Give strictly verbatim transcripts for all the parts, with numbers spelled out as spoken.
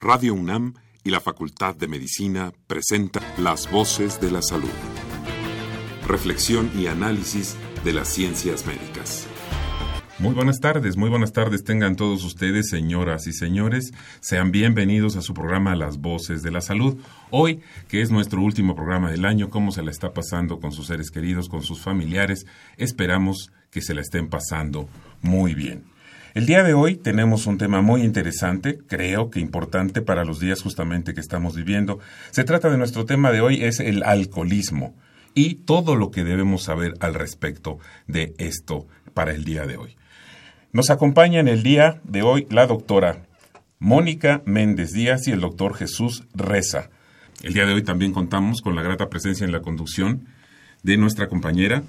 Radio UNAM y la Facultad de Medicina presenta Las Voces de la Salud. Reflexión y análisis de las ciencias médicas. Muy buenas tardes, muy buenas tardes tengan todos ustedes, señoras y señores. Sean bienvenidos a su programa Las Voces de la Salud. Hoy, que es nuestro último programa del año, cómo se la está pasando con sus seres queridos, con sus familiares. Esperamos que se la estén pasando muy bien. El día de hoy tenemos un tema muy interesante, creo que importante para los días justamente que estamos viviendo. Se trata de nuestro tema de hoy, es el alcoholismo y todo lo que debemos saber al respecto de esto para el día de hoy. Nos acompaña en el día de hoy la doctora Mónica Méndez Díaz y el doctor Jesús Reza. El día de hoy también contamos con la grata presencia en la conducción de nuestra compañera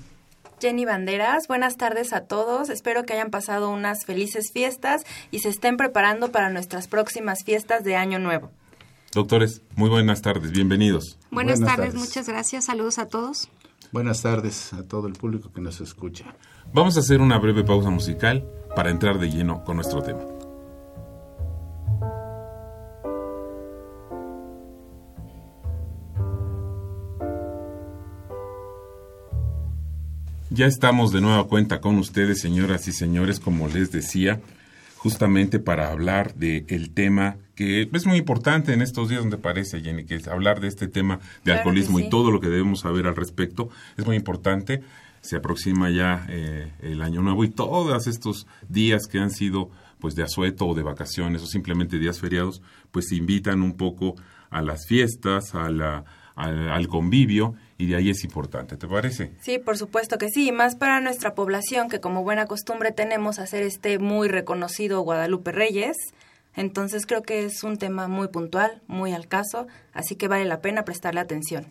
Jenny Banderas. Buenas tardes a todos. Espero que hayan pasado unas felices fiestas y se estén preparando para nuestras próximas fiestas de Año Nuevo. Doctores, muy buenas tardes. Bienvenidos. Buenas, buenas tardes. tardes. Muchas gracias. Saludos a todos. Buenas tardes a todo el público que nos escucha. Vamos a hacer una breve pausa musical para entrar de lleno con nuestro tema. Ya estamos de nueva cuenta con ustedes, señoras y señores, como les decía, justamente para hablar del tema que es muy importante en estos días, donde parece, Jenny, que es hablar de este tema de claro alcoholismo sí. y todo lo que debemos saber al respecto. Es muy importante. Se aproxima ya eh, el Año Nuevo y todos estos días que han sido pues de asueto o de vacaciones o simplemente días feriados, pues invitan un poco a las fiestas, a la, al, al convivio, y de ahí es importante, ¿te parece? Sí, por supuesto que sí, y más para nuestra población, que como buena costumbre tenemos a hacer este muy reconocido Guadalupe Reyes. Entonces creo que es un tema muy puntual, muy al caso, así que vale la pena prestarle atención.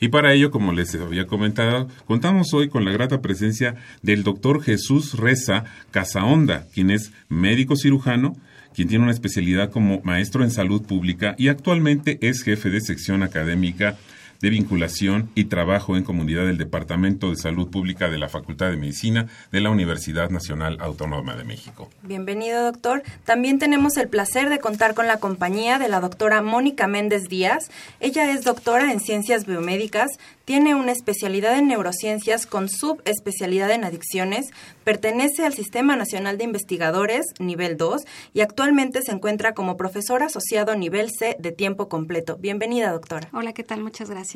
Y para ello, como les había comentado, contamos hoy con la grata presencia del doctor Jesús Reza Casahonda, quien es médico cirujano, quien tiene una especialidad como maestro en salud pública y actualmente es jefe de sección académica de vinculación y trabajo en comunidad del Departamento de Salud Pública de la Facultad de Medicina de la Universidad Nacional Autónoma de México. Bienvenido, doctor. También tenemos el placer de contar con la compañía de la doctora Mónica Méndez Díaz. Ella es doctora en Ciencias Biomédicas, tiene una especialidad en Neurociencias con subespecialidad en Adicciones, pertenece al Sistema Nacional de Investigadores, nivel dos, y actualmente se encuentra como profesor asociado nivel C de tiempo completo. Bienvenida, doctora. Hola, ¿qué tal? Muchas gracias.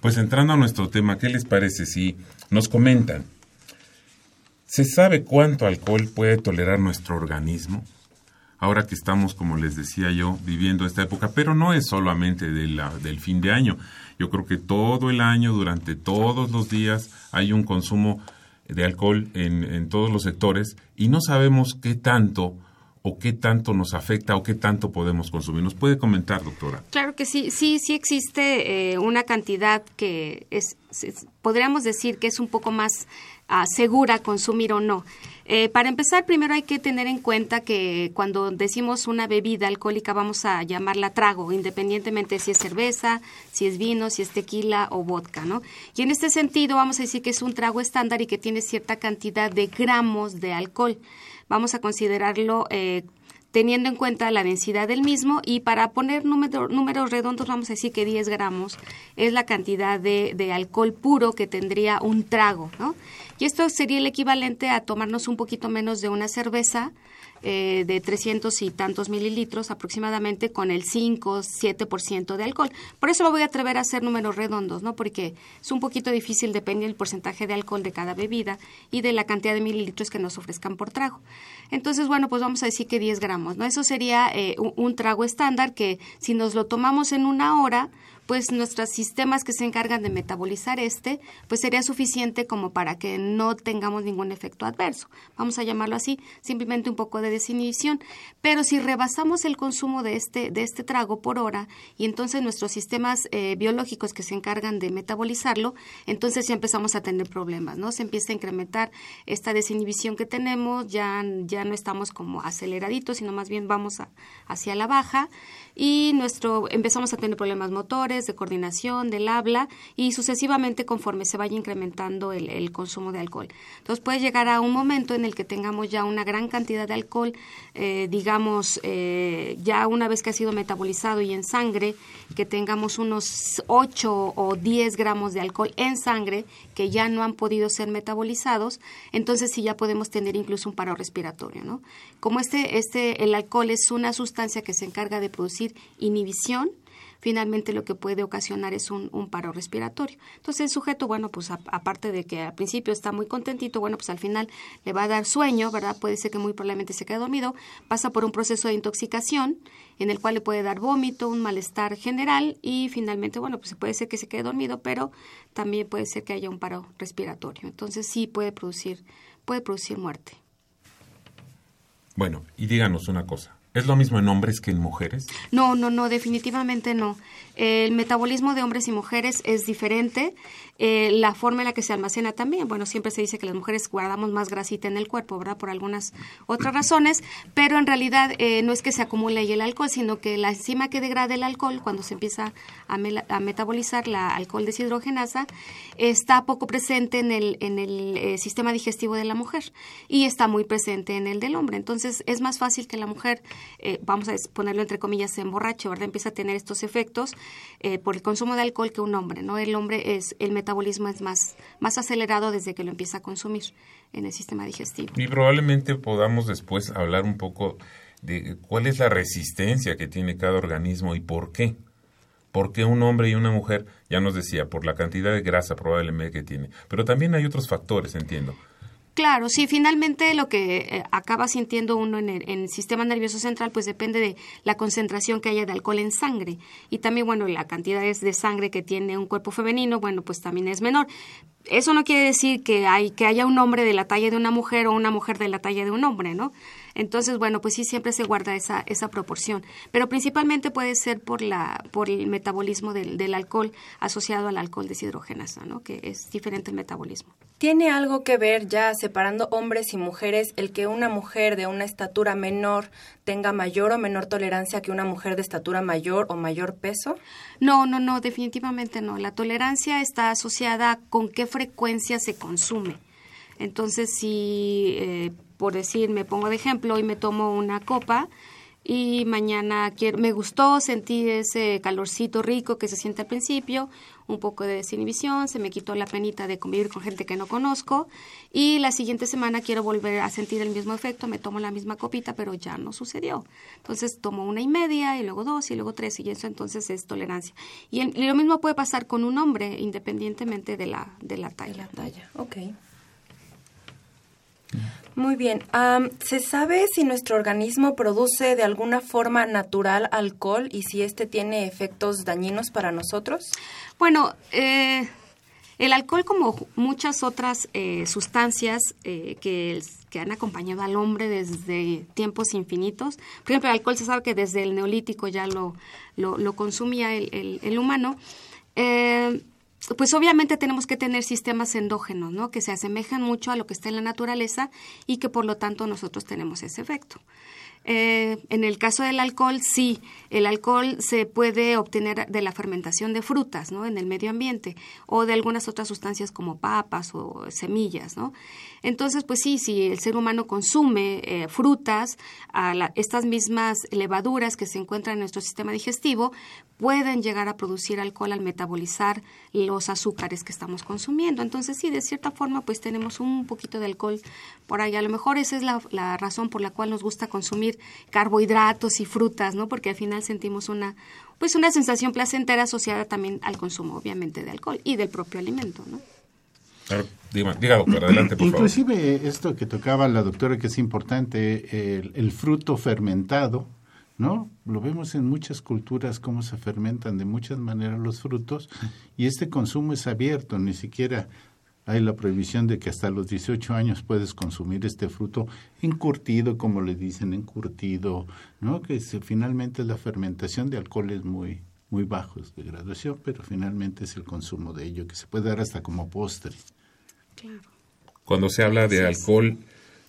Pues entrando a nuestro tema, ¿qué les parece si nos comentan? ¿Se sabe cuánto alcohol puede tolerar nuestro organismo? Ahora que estamos, como les decía yo, viviendo esta época, pero no es solamente de la, del fin de año. Yo creo que todo el año, durante todos los días, hay un consumo de alcohol en, en todos los sectores y no sabemos qué tanto o qué tanto nos afecta o qué tanto podemos consumir. ¿Nos puede comentar, doctora? Claro que sí, sí, sí existe eh, una cantidad que es, es, podríamos decir que es un poco más uh, segura consumir o no. Eh, para empezar, primero hay que tener en cuenta que cuando decimos una bebida alcohólica vamos a llamarla trago, independientemente si es cerveza, si es vino, si es tequila o vodka, ¿no? Y en este sentido vamos a decir que es un trago estándar y que tiene cierta cantidad de gramos de alcohol. Vamos a considerarlo eh, teniendo en cuenta la densidad del mismo, y para poner número, números redondos vamos a decir que diez gramos es la cantidad de, de alcohol puro que tendría un trago, ¿no? Y esto sería el equivalente a tomarnos un poquito menos de una cerveza eh, de trescientos y tantos mililitros aproximadamente, con el cinco, siete por ciento de alcohol. Por eso me voy a atrever a hacer números redondos, ¿no? Porque es un poquito difícil, depende del porcentaje de alcohol de cada bebida y de la cantidad de mililitros que nos ofrezcan por trago. Entonces, bueno, pues vamos a decir que diez gramos, ¿no? Eso sería eh, un, un trago estándar que si nos lo tomamos en una hora, pues nuestros sistemas que se encargan de metabolizar este, pues sería suficiente como para que no tengamos ningún efecto adverso. Vamos a llamarlo así, simplemente un poco de desinhibición. Pero si rebasamos el consumo de este, de este trago por hora, y entonces nuestros sistemas eh, biológicos que se encargan de metabolizarlo, entonces ya empezamos a tener problemas, ¿no? Se empieza a incrementar esta desinhibición que tenemos, ya, ya no estamos como aceleraditos, sino más bien vamos a, hacia la baja, y nuestro empezamos a tener problemas motores, labores de coordinación, del habla y sucesivamente conforme se vaya incrementando el, el consumo de alcohol. Entonces puede llegar a un momento en el que tengamos ya una gran cantidad de alcohol, eh, digamos, eh, ya una vez que ha sido metabolizado y en sangre, que tengamos unos ocho o diez gramos de alcohol en sangre que ya no han podido ser metabolizados, entonces sí ya podemos tener incluso un paro respiratorio, ¿no? Como este, este, el alcohol es una sustancia que se encarga de producir inhibición, finalmente lo que puede ocasionar es un, un paro respiratorio. Entonces el sujeto, bueno, pues a, aparte de que al principio está muy contentito, bueno, pues al final le va a dar sueño, ¿verdad? Puede ser que muy probablemente se quede dormido, pasa por un proceso de intoxicación en el cual le puede dar vómito, un malestar general y finalmente, bueno, pues puede ser que se quede dormido, pero también puede ser que haya un paro respiratorio. Entonces sí puede producir, puede producir muerte. Bueno, y díganos una cosa. ¿Es lo mismo en hombres que en mujeres? No, no, no, definitivamente no. El metabolismo de hombres y mujeres es diferente. Eh, la forma en la que se almacena también. Bueno, siempre se dice que las mujeres guardamos más grasita en el cuerpo, ¿verdad? Por algunas otras razones. Pero en realidad eh, no es que se acumule ahí el alcohol, sino que la enzima que degrada el alcohol, cuando se empieza a, mel- a metabolizar la alcohol deshidrogenasa, está poco presente en el, en el eh, sistema digestivo de la mujer y está muy presente en el del hombre. Entonces es más fácil que la mujer... Eh, vamos a ponerlo entre comillas, se emborrache, ¿verdad? Empieza a tener estos efectos eh, por el consumo de alcohol que un hombre, ¿no? El hombre es, el metabolismo es más, más acelerado desde que lo empieza a consumir en el sistema digestivo. Y probablemente podamos después hablar un poco de cuál es la resistencia que tiene cada organismo y por qué. ¿Por qué un hombre y una mujer? Ya nos decía, por la cantidad de grasa probablemente que tiene. Pero también hay otros factores, entiendo. Claro, sí, finalmente lo que acaba sintiendo uno en el, en el sistema nervioso central, pues depende de la concentración que haya de alcohol en sangre. Y también, bueno, la cantidad de sangre que tiene un cuerpo femenino, bueno, pues también es menor. Eso no quiere decir que, hay, que haya un hombre de la talla de una mujer o una mujer de la talla de un hombre, ¿no? Entonces, bueno, pues sí, siempre se guarda esa esa proporción. Pero principalmente puede ser por la por el metabolismo del, del alcohol asociado al alcohol deshidrogenasa, ¿no? Que es diferente el metabolismo. ¿Tiene algo que ver, ya separando hombres y mujeres, el que una mujer de una estatura menor tenga mayor o menor tolerancia que una mujer de estatura mayor o mayor peso? No, no, no, definitivamente no. La tolerancia está asociada con qué frecuencia se consume. Entonces, si... Eh, por decir, me pongo de ejemplo, hoy me tomo una copa y mañana quiero, me gustó, sentí ese calorcito rico que se siente al principio, un poco de desinhibición, se me quitó la penita de convivir con gente que no conozco y la siguiente semana quiero volver a sentir el mismo efecto, me tomo la misma copita, pero ya no sucedió. Entonces tomo una y media, y luego dos, y luego tres, y eso entonces es tolerancia. Y, el, y lo mismo puede pasar con un hombre, independientemente de la, de la talla. De la talla, ok. Muy bien. Um, ¿se sabe si nuestro organismo produce de alguna forma natural alcohol y si este tiene efectos dañinos para nosotros? Bueno, eh, el alcohol, como muchas otras eh, sustancias eh, que, que han acompañado al hombre desde tiempos infinitos, por ejemplo, el alcohol se sabe que desde el Neolítico ya lo, lo, lo consumía el, el, el humano, eh, pues obviamente tenemos que tener sistemas endógenos, ¿no? Que se asemejan mucho a lo que está en la naturaleza y que por lo tanto nosotros tenemos ese efecto. Eh, en el caso del alcohol, sí, el alcohol se puede obtener de la fermentación de frutas, ¿no? En el medio ambiente o de algunas otras sustancias como papas o semillas, ¿no? Entonces, pues sí, si el ser humano consume eh, frutas, a la, estas mismas levaduras que se encuentran en nuestro sistema digestivo pueden llegar a producir alcohol al metabolizar los azúcares que estamos consumiendo. Entonces, sí, de cierta forma, pues tenemos un poquito de alcohol por ahí. A lo mejor esa es la, la razón por la cual nos gusta consumir carbohidratos y frutas, ¿no? Porque al final sentimos una, pues una sensación placentera asociada también al consumo, obviamente, de alcohol y del propio alimento, ¿no? Claro, diga, diga, doctor, adelante, por Inclusive, favor. Inclusive esto que tocaba la doctora, que es importante, el, el fruto fermentado, ¿no? Lo vemos en muchas culturas, cómo se fermentan de muchas maneras los frutos, y este consumo es abierto, ni siquiera... Hay la prohibición de que hasta los dieciocho años puedes consumir este fruto encurtido, como le dicen, encurtido, ¿no? Que se, finalmente la fermentación de alcoholes muy, muy bajos de graduación, pero finalmente es el consumo de ello, que se puede dar hasta como postre. Claro. Cuando se habla de alcohol,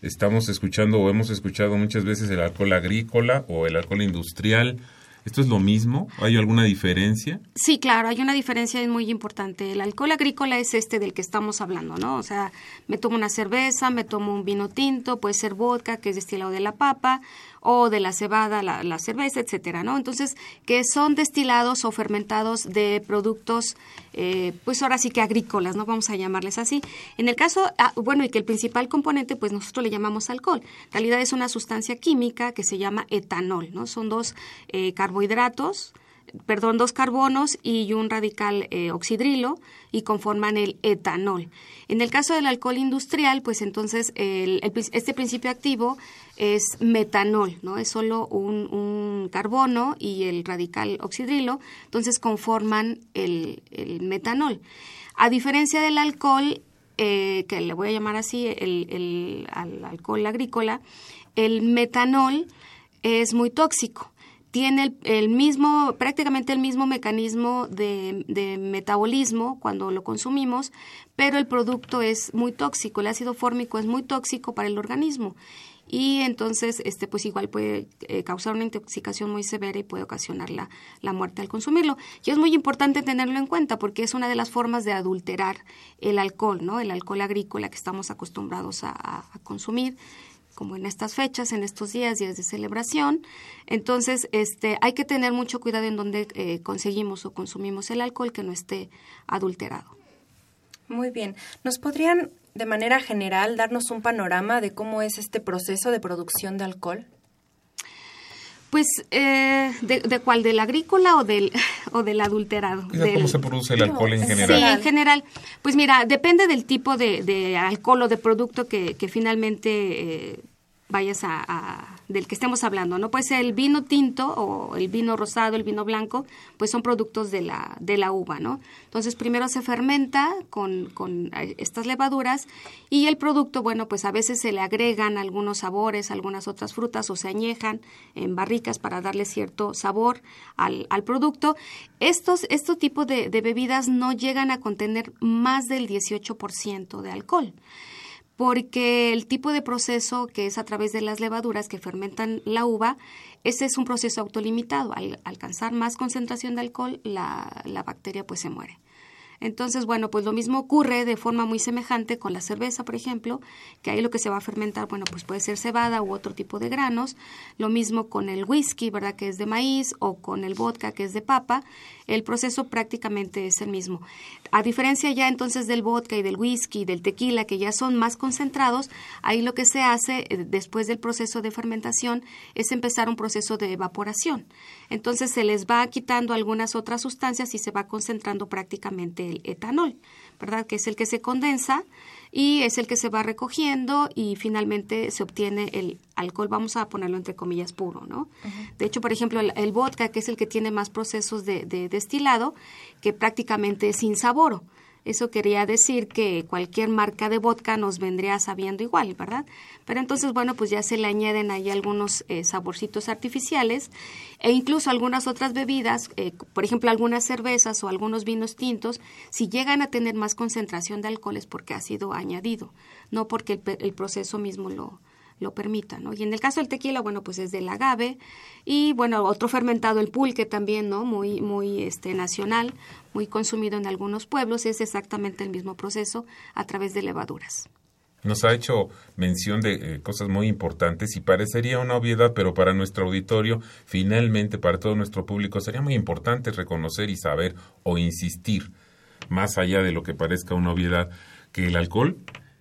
estamos escuchando o hemos escuchado muchas veces el alcohol agrícola o el alcohol industrial, ¿Esto es lo mismo? ¿Hay alguna diferencia? Sí, claro, hay una diferencia muy importante. El alcohol agrícola es este del que estamos hablando, ¿no? O sea, me tomo una cerveza, me tomo un vino tinto, puede ser vodka, que es destilado de la papa, o de la cebada, la, la cerveza, etcétera, ¿no? Entonces, que son destilados o fermentados de productos, eh, pues ahora sí que agrícolas, ¿no? Vamos a llamarles así. En el caso, ah, bueno, y que el principal componente, pues nosotros le llamamos alcohol. En realidad es una sustancia química que se llama etanol, ¿no? Son dos eh, carbohidratos, perdón, dos carbonos y un radical eh, oxidrilo y conforman el etanol. En el caso del alcohol industrial, pues entonces el, el, este principio activo es metanol, ¿no? Es solo un, un carbono y el radical oxidrilo, entonces conforman el, el metanol. A diferencia del alcohol, eh, que le voy a llamar así, el, el al alcohol agrícola, el metanol es muy tóxico. Tiene el, el mismo, prácticamente el mismo mecanismo de, de metabolismo cuando lo consumimos, pero el producto es muy tóxico, el ácido fórmico es muy tóxico para el organismo y entonces este pues igual puede eh, causar una intoxicación muy severa y puede ocasionar la, la muerte al consumirlo. Y es muy importante tenerlo en cuenta porque es una de las formas de adulterar el alcohol, ¿no? El alcohol agrícola que estamos acostumbrados a, a, a consumir, como en estas fechas, en estos días, días de celebración. Entonces, este, hay que tener mucho cuidado en donde eh, conseguimos o consumimos el alcohol que no esté adulterado. Muy bien. ¿Nos podrían, de manera general, darnos un panorama de cómo es este proceso de producción de alcohol? Pues, eh, de, ¿de cuál? ¿Del agrícola o del, o del adulterado? Del, ¿cómo se produce el alcohol en general? Sí, en general. Pues mira, depende del tipo de, de alcohol o de producto que, que finalmente eh, vayas a, a... del que estemos hablando, ¿no? Pues el vino tinto o el vino rosado, el vino blanco, pues son productos de la, de la uva, ¿no? Entonces, primero se fermenta con, con estas levaduras y el producto, bueno, pues a veces se le agregan algunos sabores, algunas otras frutas o se añejan en barricas para darle cierto sabor al, al producto. Estos, este tipo de, de bebidas no llegan a contener más del dieciocho por ciento de alcohol, porque el tipo de proceso que es a través de las levaduras que fermentan la uva, ese es un proceso autolimitado. Al alcanzar más concentración de alcohol, la, la bacteria pues se muere. Entonces, bueno, pues lo mismo ocurre de forma muy semejante con la cerveza, por ejemplo, que ahí lo que se va a fermentar, bueno, pues puede ser cebada u otro tipo de granos. Lo mismo con el whisky, ¿verdad?, que es de maíz, o con el vodka, que es de papa. El proceso prácticamente es el mismo. A diferencia ya entonces del vodka y del whisky y del tequila, que ya son más concentrados, ahí lo que se hace después del proceso de fermentación es empezar un proceso de evaporación. Entonces se les va quitando algunas otras sustancias y se va concentrando prácticamente el etanol, ¿verdad?, que es el que se condensa y es el que se va recogiendo y finalmente se obtiene el alcohol, vamos a ponerlo entre comillas, puro, ¿no? Uh-huh. De hecho, por ejemplo, el, el vodka, que es el que tiene más procesos de, de destilado, que prácticamente es insaboro. Eso quería decir que cualquier marca de vodka nos vendría sabiendo igual, ¿verdad? Pero entonces, bueno, pues ya se le añaden ahí algunos eh, saborcitos artificiales e incluso algunas otras bebidas, eh, por ejemplo, algunas cervezas o algunos vinos tintos, si llegan a tener más concentración de alcohol es porque ha sido añadido, no porque el, el proceso mismo lo... lo permita, ¿no? Y en el caso del tequila, bueno, pues es del agave y, bueno, otro fermentado, el pulque también, ¿no? Muy, muy este, nacional, muy consumido en algunos pueblos, es exactamente el mismo proceso a través de levaduras. Nos ha hecho mención de eh, cosas muy importantes y parecería una obviedad, pero para nuestro auditorio, finalmente, para todo nuestro público, sería muy importante reconocer y saber o insistir, más allá de lo que parezca una obviedad, que el alcohol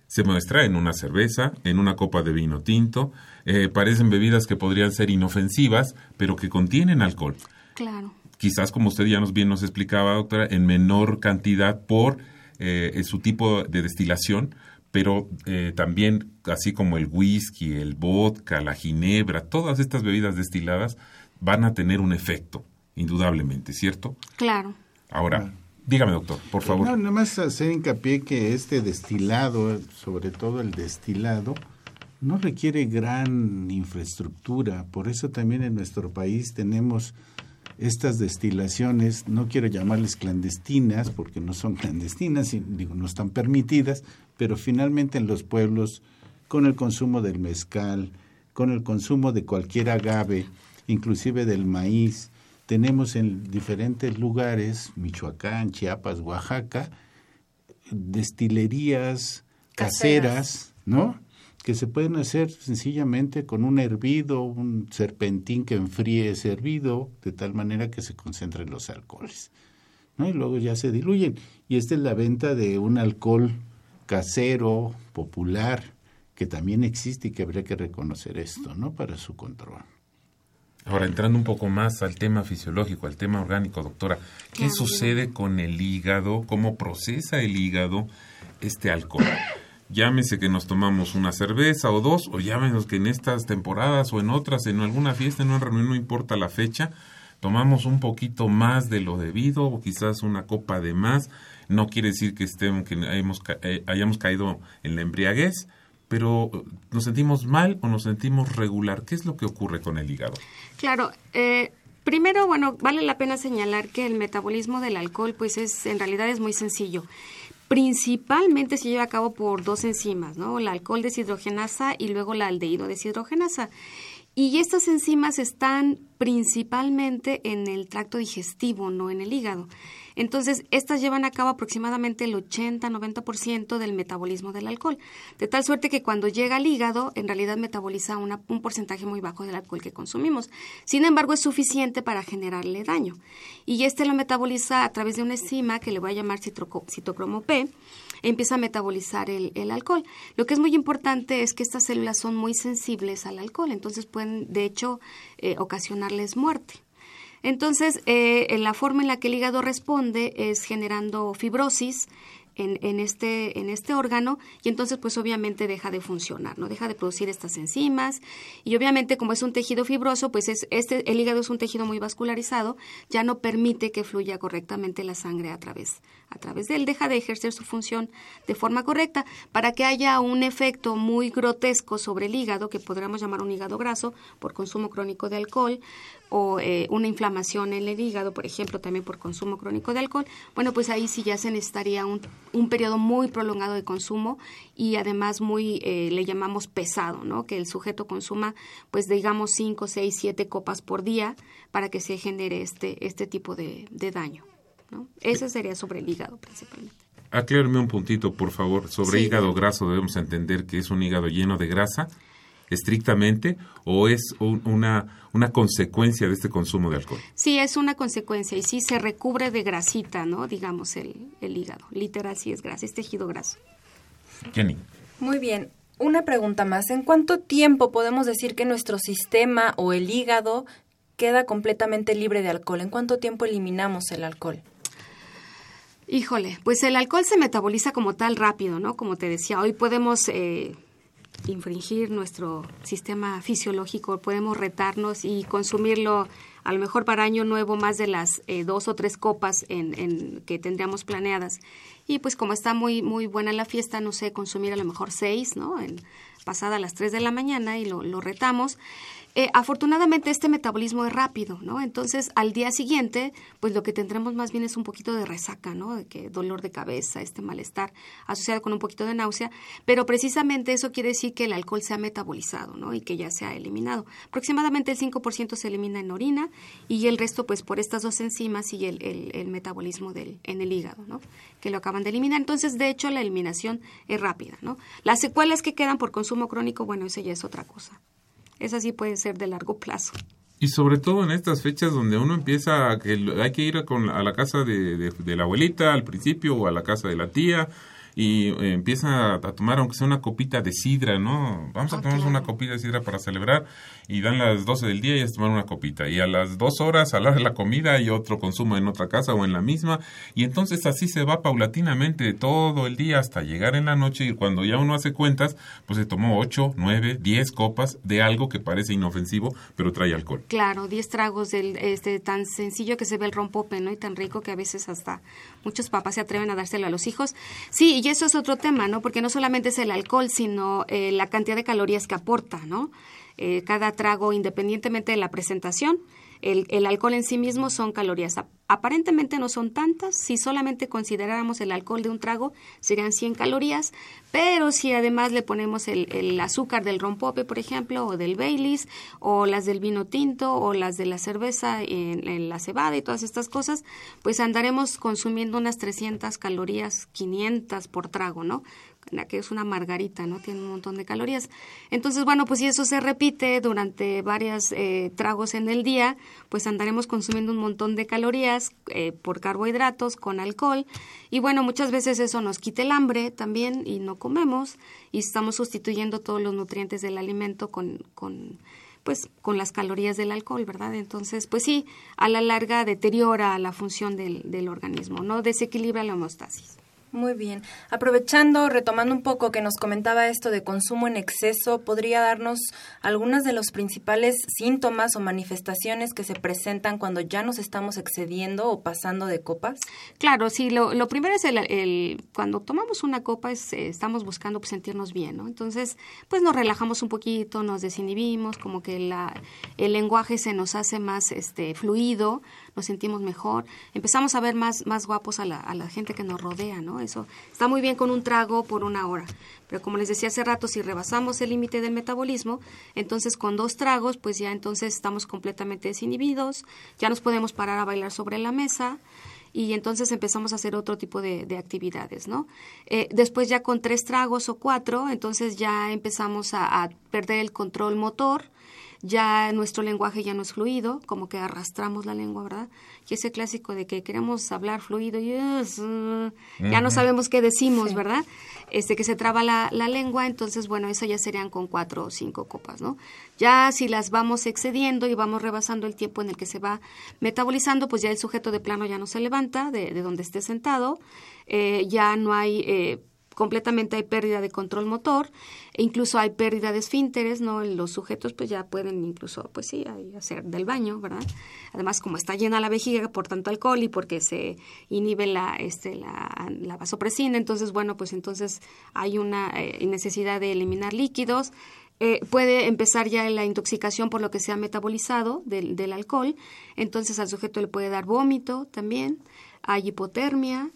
se muestra en una cerveza, en una copa de vino tinto. Eh, parecen bebidas que podrían ser inofensivas, pero que contienen alcohol. Claro. Quizás, como usted ya nos bien nos explicaba, doctora, en menor cantidad por eh, su tipo de destilación, pero eh, también, así como el whisky, el vodka, la ginebra, todas estas bebidas destiladas van a tener un efecto, indudablemente, ¿cierto? Claro. Ahora, dígame, doctor, por favor. No, nada más hacer hincapié que este destilado, sobre todo el destilado, no requiere gran infraestructura. Por eso también en nuestro país tenemos estas destilaciones, no quiero llamarles clandestinas, porque no son clandestinas, digo, no están permitidas, pero finalmente en los pueblos, con el consumo del mezcal, con el consumo de cualquier agave, inclusive del maíz, tenemos en diferentes lugares, Michoacán, Chiapas, Oaxaca, destilerías caseras, caseras, ¿no?, que se pueden hacer sencillamente con un hervido, un serpentín que enfríe ese hervido, de tal manera que se concentren los alcoholes, ¿no?, y luego ya se diluyen. Y esta es la venta de un alcohol casero, popular, que también existe y que habría que reconocer esto, ¿no?, para su control. Ahora, entrando un poco más al tema fisiológico, al tema orgánico, doctora, ¿qué sucede con el hígado? ¿Cómo procesa el hígado este alcohol? Llámese que nos tomamos una cerveza o dos, o llámenos que en estas temporadas o en otras, en alguna fiesta, en una reunión, no importa la fecha, tomamos un poquito más de lo debido o quizás una copa de más. No quiere decir que, estemos, que hayamos, eh, hayamos caído en la embriaguez, pero nos sentimos mal o nos sentimos regular. ¿Qué es lo que ocurre con el hígado? Claro, eh... Primero, bueno, vale la pena señalar que el metabolismo del alcohol, pues, es en realidad es muy sencillo. Principalmente se lleva a cabo por dos enzimas, ¿no? La alcohol deshidrogenasa y luego la aldehído deshidrogenasa. Y estas enzimas están principalmente en el tracto digestivo, no en el hígado. Entonces, estas llevan a cabo aproximadamente el ochenta a noventa por ciento del metabolismo del alcohol. De tal suerte que cuando llega al hígado, en realidad metaboliza una, un porcentaje muy bajo del alcohol que consumimos. Sin embargo, es suficiente para generarle daño. Y este lo metaboliza a través de una enzima que le voy a llamar citro, citocromo P, e empieza a metabolizar el, el alcohol. Lo que es muy importante es que estas células son muy sensibles al alcohol, entonces pueden, de hecho, eh, ocasionarles muerte. Entonces, eh, en la forma en la que el hígado responde es generando fibrosis en, en, este, en este órgano, y entonces pues obviamente deja de funcionar, ¿no? Deja de producir estas enzimas, y obviamente como es un tejido fibroso, pues es, este, el hígado es un tejido muy vascularizado, ya no permite que fluya correctamente la sangre a través, a través de él, deja de ejercer su función de forma correcta, para que haya un efecto muy grotesco sobre el hígado, que podríamos llamar un hígado graso por consumo crónico de alcohol, o eh, una inflamación en el hígado, por ejemplo, también por consumo crónico de alcohol. Bueno, pues ahí sí ya se necesitaría un, un periodo muy prolongado de consumo y además muy, eh, le llamamos pesado, ¿no? Que el sujeto consuma, pues digamos, cinco, seis, siete copas por día para que se genere este, este tipo de, de daño, ¿no? Eso sería sobre el hígado principalmente. Acláreme un puntito, por favor. Sobre sí. Hígado graso debemos entender que es un hígado lleno de grasa, estrictamente, o es un, una, una consecuencia de este consumo de alcohol. Sí, es una consecuencia y sí se recubre de grasita, ¿no? Digamos el, el hígado, literal sí es grasa, es tejido graso. Jenny. Muy bien, una pregunta más. ¿En cuánto tiempo podemos decir que nuestro sistema o el hígado queda completamente libre de alcohol? ¿En cuánto tiempo eliminamos el alcohol? Híjole, pues el alcohol se metaboliza como tal rápido, ¿no? Como te decía, hoy podemos... Eh, infringir nuestro sistema fisiológico, podemos retarnos y consumirlo a lo mejor para año nuevo más de las eh, dos o tres copas en, en que tendríamos planeadas. Y pues como está muy muy buena la fiesta, no sé, consumir a lo mejor seis, ¿no? En, pasada a las tres de la mañana y lo, lo retamos. Eh, afortunadamente este metabolismo es rápido, ¿no? Entonces al día siguiente, pues lo que tendremos más bien es un poquito de resaca, ¿no? De que dolor de cabeza, este malestar asociado con un poquito de náusea, pero precisamente eso quiere decir que el alcohol se ha metabolizado, ¿no? Y que ya se ha eliminado. Aproximadamente el cinco por ciento se elimina en orina y el resto pues por estas dos enzimas y el, el, el metabolismo del, en el hígado, ¿no? Que lo acaban de eliminar. Entonces, de hecho, la eliminación es rápida, ¿no? Las secuelas que quedan por consumo crónico, bueno, eso ya es otra cosa. Esa sí puede ser de largo plazo. Y sobre todo en estas fechas donde uno empieza, a que hay que ir a, con, a la casa de, de, de la abuelita al principio o a la casa de la tía y eh, empieza a tomar aunque sea una copita de sidra, ¿no? Vamos a ah, tomar claro. una copita de sidra para celebrar y dan las doce del día y es tomar una copita. Y a las dos horas a la hora de la comida y otro consumo en otra casa o en la misma. Y entonces así se va paulatinamente todo el día hasta llegar en la noche y cuando ya uno hace cuentas, pues se tomó ocho, nueve, diez copas de algo que parece inofensivo, pero trae alcohol. Claro, diez tragos del este tan sencillo que se ve el rompope, ¿no? Y tan rico que a veces hasta muchos papás se atreven a dárselo a los hijos. Sí, y eso es otro tema, ¿no? Porque no solamente es el alcohol, sino eh, la cantidad de calorías que aporta, ¿no? Eh, cada trago, independientemente de la presentación, El, el alcohol en sí mismo son calorías. Aparentemente no son tantas. Si solamente consideráramos el alcohol de un trago, serían cien calorías. Pero si además le ponemos el, el azúcar del rompope, por ejemplo, o del Baileys, o las del vino tinto, o las de la cerveza en, en la cebada y todas estas cosas, pues andaremos consumiendo unas trescientas calorías, quinientas por trago, ¿no? Que es una margarita, ¿no? Tiene un montón de calorías. Entonces, bueno, pues si eso se repite durante varios eh, tragos en el día, pues andaremos consumiendo un montón de calorías eh, por carbohidratos, con alcohol. Y bueno, muchas veces eso nos quita el hambre también y no comemos y estamos sustituyendo todos los nutrientes del alimento con... con pues con las calorías del alcohol, ¿verdad? Entonces, pues sí, a la larga deteriora la función del, del organismo, ¿no? Desequilibra la homeostasis. Muy bien. Aprovechando, retomando un poco que nos comentaba esto de consumo en exceso, ¿podría darnos algunas de los principales síntomas o manifestaciones que se presentan cuando ya nos estamos excediendo o pasando de copas? Claro, sí. Lo, lo primero es el, el cuando tomamos una copa es, eh, estamos buscando pues, sentirnos bien, ¿no? Entonces, pues nos relajamos un poquito, nos desinhibimos, como que la, el lenguaje se nos hace más este fluido, nos sentimos mejor, empezamos a ver más, más guapos a la, a la gente que nos rodea, ¿no? Eso está muy bien con un trago por una hora, pero como les decía hace rato, si rebasamos el límite del metabolismo, entonces con dos tragos, pues ya entonces estamos completamente desinhibidos, ya nos podemos parar a bailar sobre la mesa y entonces empezamos a hacer otro tipo de, de actividades, ¿no? Eh, después ya con tres tragos o cuatro, entonces ya empezamos a, a perder el control motor. Ya nuestro lenguaje ya no es fluido, como que arrastramos la lengua, ¿verdad? Y ese clásico de que queremos hablar fluido y yes, uh, ya no sabemos qué decimos, sí. ¿Verdad? Este, que se traba la, la lengua, entonces, bueno, eso ya serían con cuatro o cinco copas, ¿no? Ya si las vamos excediendo y vamos rebasando el tiempo en el que se va metabolizando, pues ya el sujeto de plano ya no se levanta de, de donde esté sentado, eh, ya no hay... Eh, completamente hay pérdida de control motor, e incluso hay pérdida de esfínteres, ¿no? Los sujetos pues ya pueden incluso, pues sí, hacer del baño, ¿verdad? Además, como está llena la vejiga por tanto alcohol y porque se inhibe la, este, la, la vasopresina, entonces, bueno, pues entonces hay una eh, necesidad de eliminar líquidos. Eh, puede empezar ya la intoxicación por lo que se ha metabolizado del, del alcohol, entonces al sujeto le puede dar vómito también, hay hipotermia.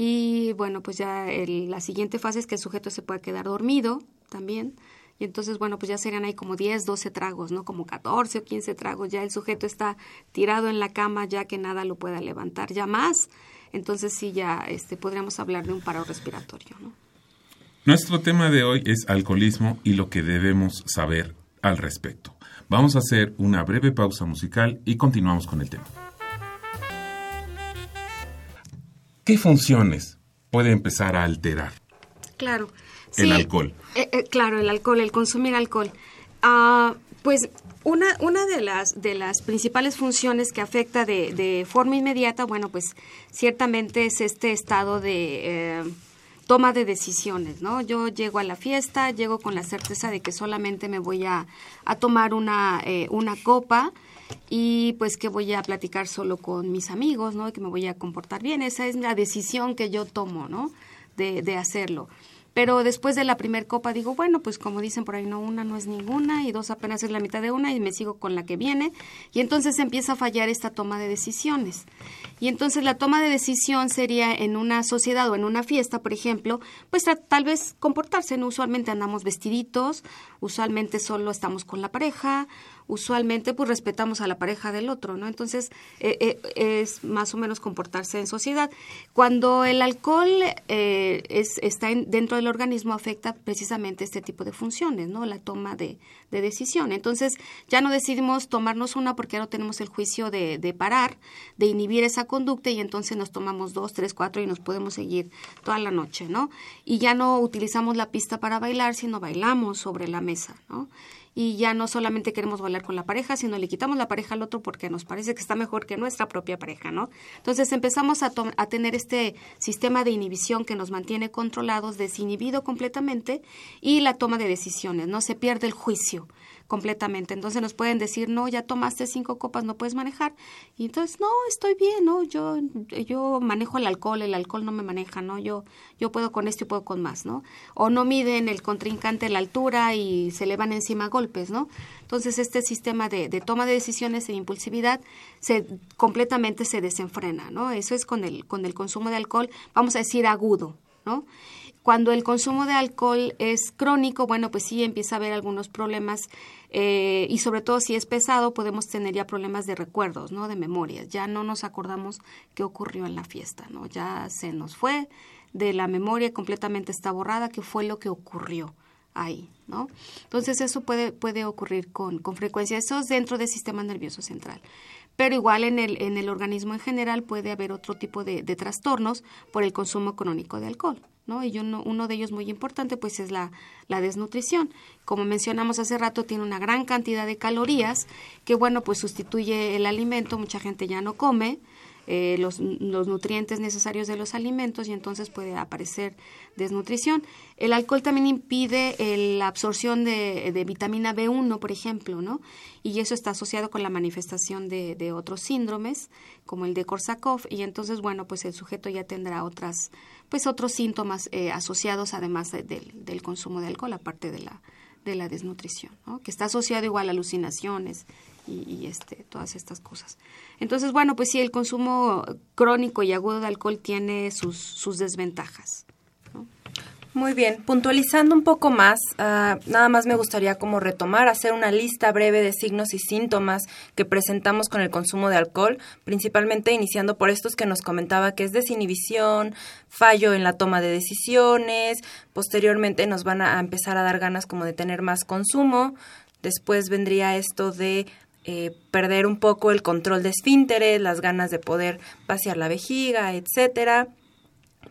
Y bueno, pues ya el, la siguiente fase es que el sujeto se pueda quedar dormido también. Y entonces, bueno, pues ya serían ahí como diez, doce tragos, ¿no? Como catorce o quince tragos. Ya el sujeto está tirado en la cama ya que nada lo pueda levantar ya más. Entonces sí ya este, podríamos hablar de un paro respiratorio, ¿no? Nuestro tema de hoy es alcoholismo y lo que debemos saber al respecto. Vamos a hacer una breve pausa musical y continuamos con el tema. ¿Qué funciones puede empezar a alterar? Claro. Sí, el alcohol. Eh, eh, claro, el alcohol, el consumir alcohol. Uh, pues una, una de las de las principales funciones que afecta de, de forma inmediata, bueno, pues ciertamente es este estado de eh, toma de decisiones, ¿no? Yo llego a la fiesta, llego con la certeza de que solamente me voy a, a tomar una, eh, una copa. Y pues que voy a platicar solo con mis amigos, ¿no? Que me voy a comportar bien. Esa es la decisión que yo tomo, ¿no? De, de hacerlo. Pero después de la primer copa digo, bueno, pues como dicen por ahí, no, una no es ninguna y dos apenas es la mitad de una y me sigo con la que viene. Y entonces empieza a fallar esta toma de decisiones. Y entonces la toma de decisión sería en una sociedad o en una fiesta, por ejemplo, pues tal vez comportarse, ¿no? Usualmente andamos vestiditos, usualmente solo estamos con la pareja, usualmente pues respetamos a la pareja del otro, ¿no? Entonces eh, eh, es más o menos comportarse en sociedad. Cuando el alcohol eh, es, está en, dentro del organismo afecta precisamente este tipo de funciones, ¿no? La toma de, de decisión. Entonces ya no decidimos tomarnos una porque ya no tenemos el juicio de, de parar, de inhibir esa conducta y entonces nos tomamos dos, tres, cuatro y nos podemos seguir toda la noche, ¿no? Y ya no utilizamos la pista para bailar, sino bailamos sobre la mesa, ¿no? Y ya no solamente queremos bailar con la pareja, sino le quitamos la pareja al otro porque nos parece que está mejor que nuestra propia pareja, ¿no? Entonces empezamos a, to- a tener este sistema de inhibición que nos mantiene controlados, desinhibido completamente y la toma de decisiones, ¿no? Se pierde el juicio. completamente. Entonces nos pueden decir, no, ya tomaste cinco copas, no puedes manejar. Y entonces, no, estoy bien, no, yo, yo manejo el alcohol, el alcohol no me maneja, no, yo, yo puedo con esto y puedo con más, ¿no? O no miden el contrincante la altura y se le van encima a golpes, ¿no? Entonces este sistema de, de toma de decisiones e impulsividad se completamente se desenfrena, ¿no? Eso es con el, con el consumo de alcohol, vamos a decir agudo, ¿no? Cuando el consumo de alcohol es crónico, bueno, pues sí empieza a haber algunos problemas eh, y sobre todo si es pesado podemos tener ya problemas de recuerdos, ¿no? De memorias. Ya no nos acordamos qué ocurrió en la fiesta, ¿no? Ya se nos fue de la memoria, completamente está borrada, qué fue lo que ocurrió ahí, ¿no? Entonces eso puede, puede ocurrir con, con frecuencia. Eso es dentro del sistema nervioso central. Pero igual en el, en el organismo en general puede haber otro tipo de, de trastornos por el consumo crónico de alcohol, ¿no? Y uno, uno de ellos muy importante pues es la, la desnutrición. Como mencionamos hace rato, tiene una gran cantidad de calorías que, bueno, pues sustituye el alimento. Mucha gente ya no come eh, los, los nutrientes necesarios de los alimentos y entonces puede aparecer desnutrición. El alcohol también impide el, la absorción de, de vitamina B uno, por ejemplo, ¿no? Y eso está asociado con la manifestación de, de otros síndromes, como el de Korsakoff, y entonces, bueno, pues el sujeto ya tendrá otras, pues otros síntomas eh, asociados además de, de, del consumo de alcohol, aparte de la, de la desnutrición, ¿no? Que está asociado igual a alucinaciones y, y este, todas estas cosas. Entonces, bueno, pues sí, el consumo crónico y agudo de alcohol tiene sus, sus desventajas. Muy bien, puntualizando un poco más, uh, nada más me gustaría como retomar, hacer una lista breve de signos y síntomas que presentamos con el consumo de alcohol, principalmente iniciando por estos que nos comentaba, que es desinhibición, fallo en la toma de decisiones, posteriormente nos van a, a empezar a dar ganas como de tener más consumo, después vendría esto de eh, perder un poco el control de esfínteres, las ganas de poder vaciar la vejiga, etcétera.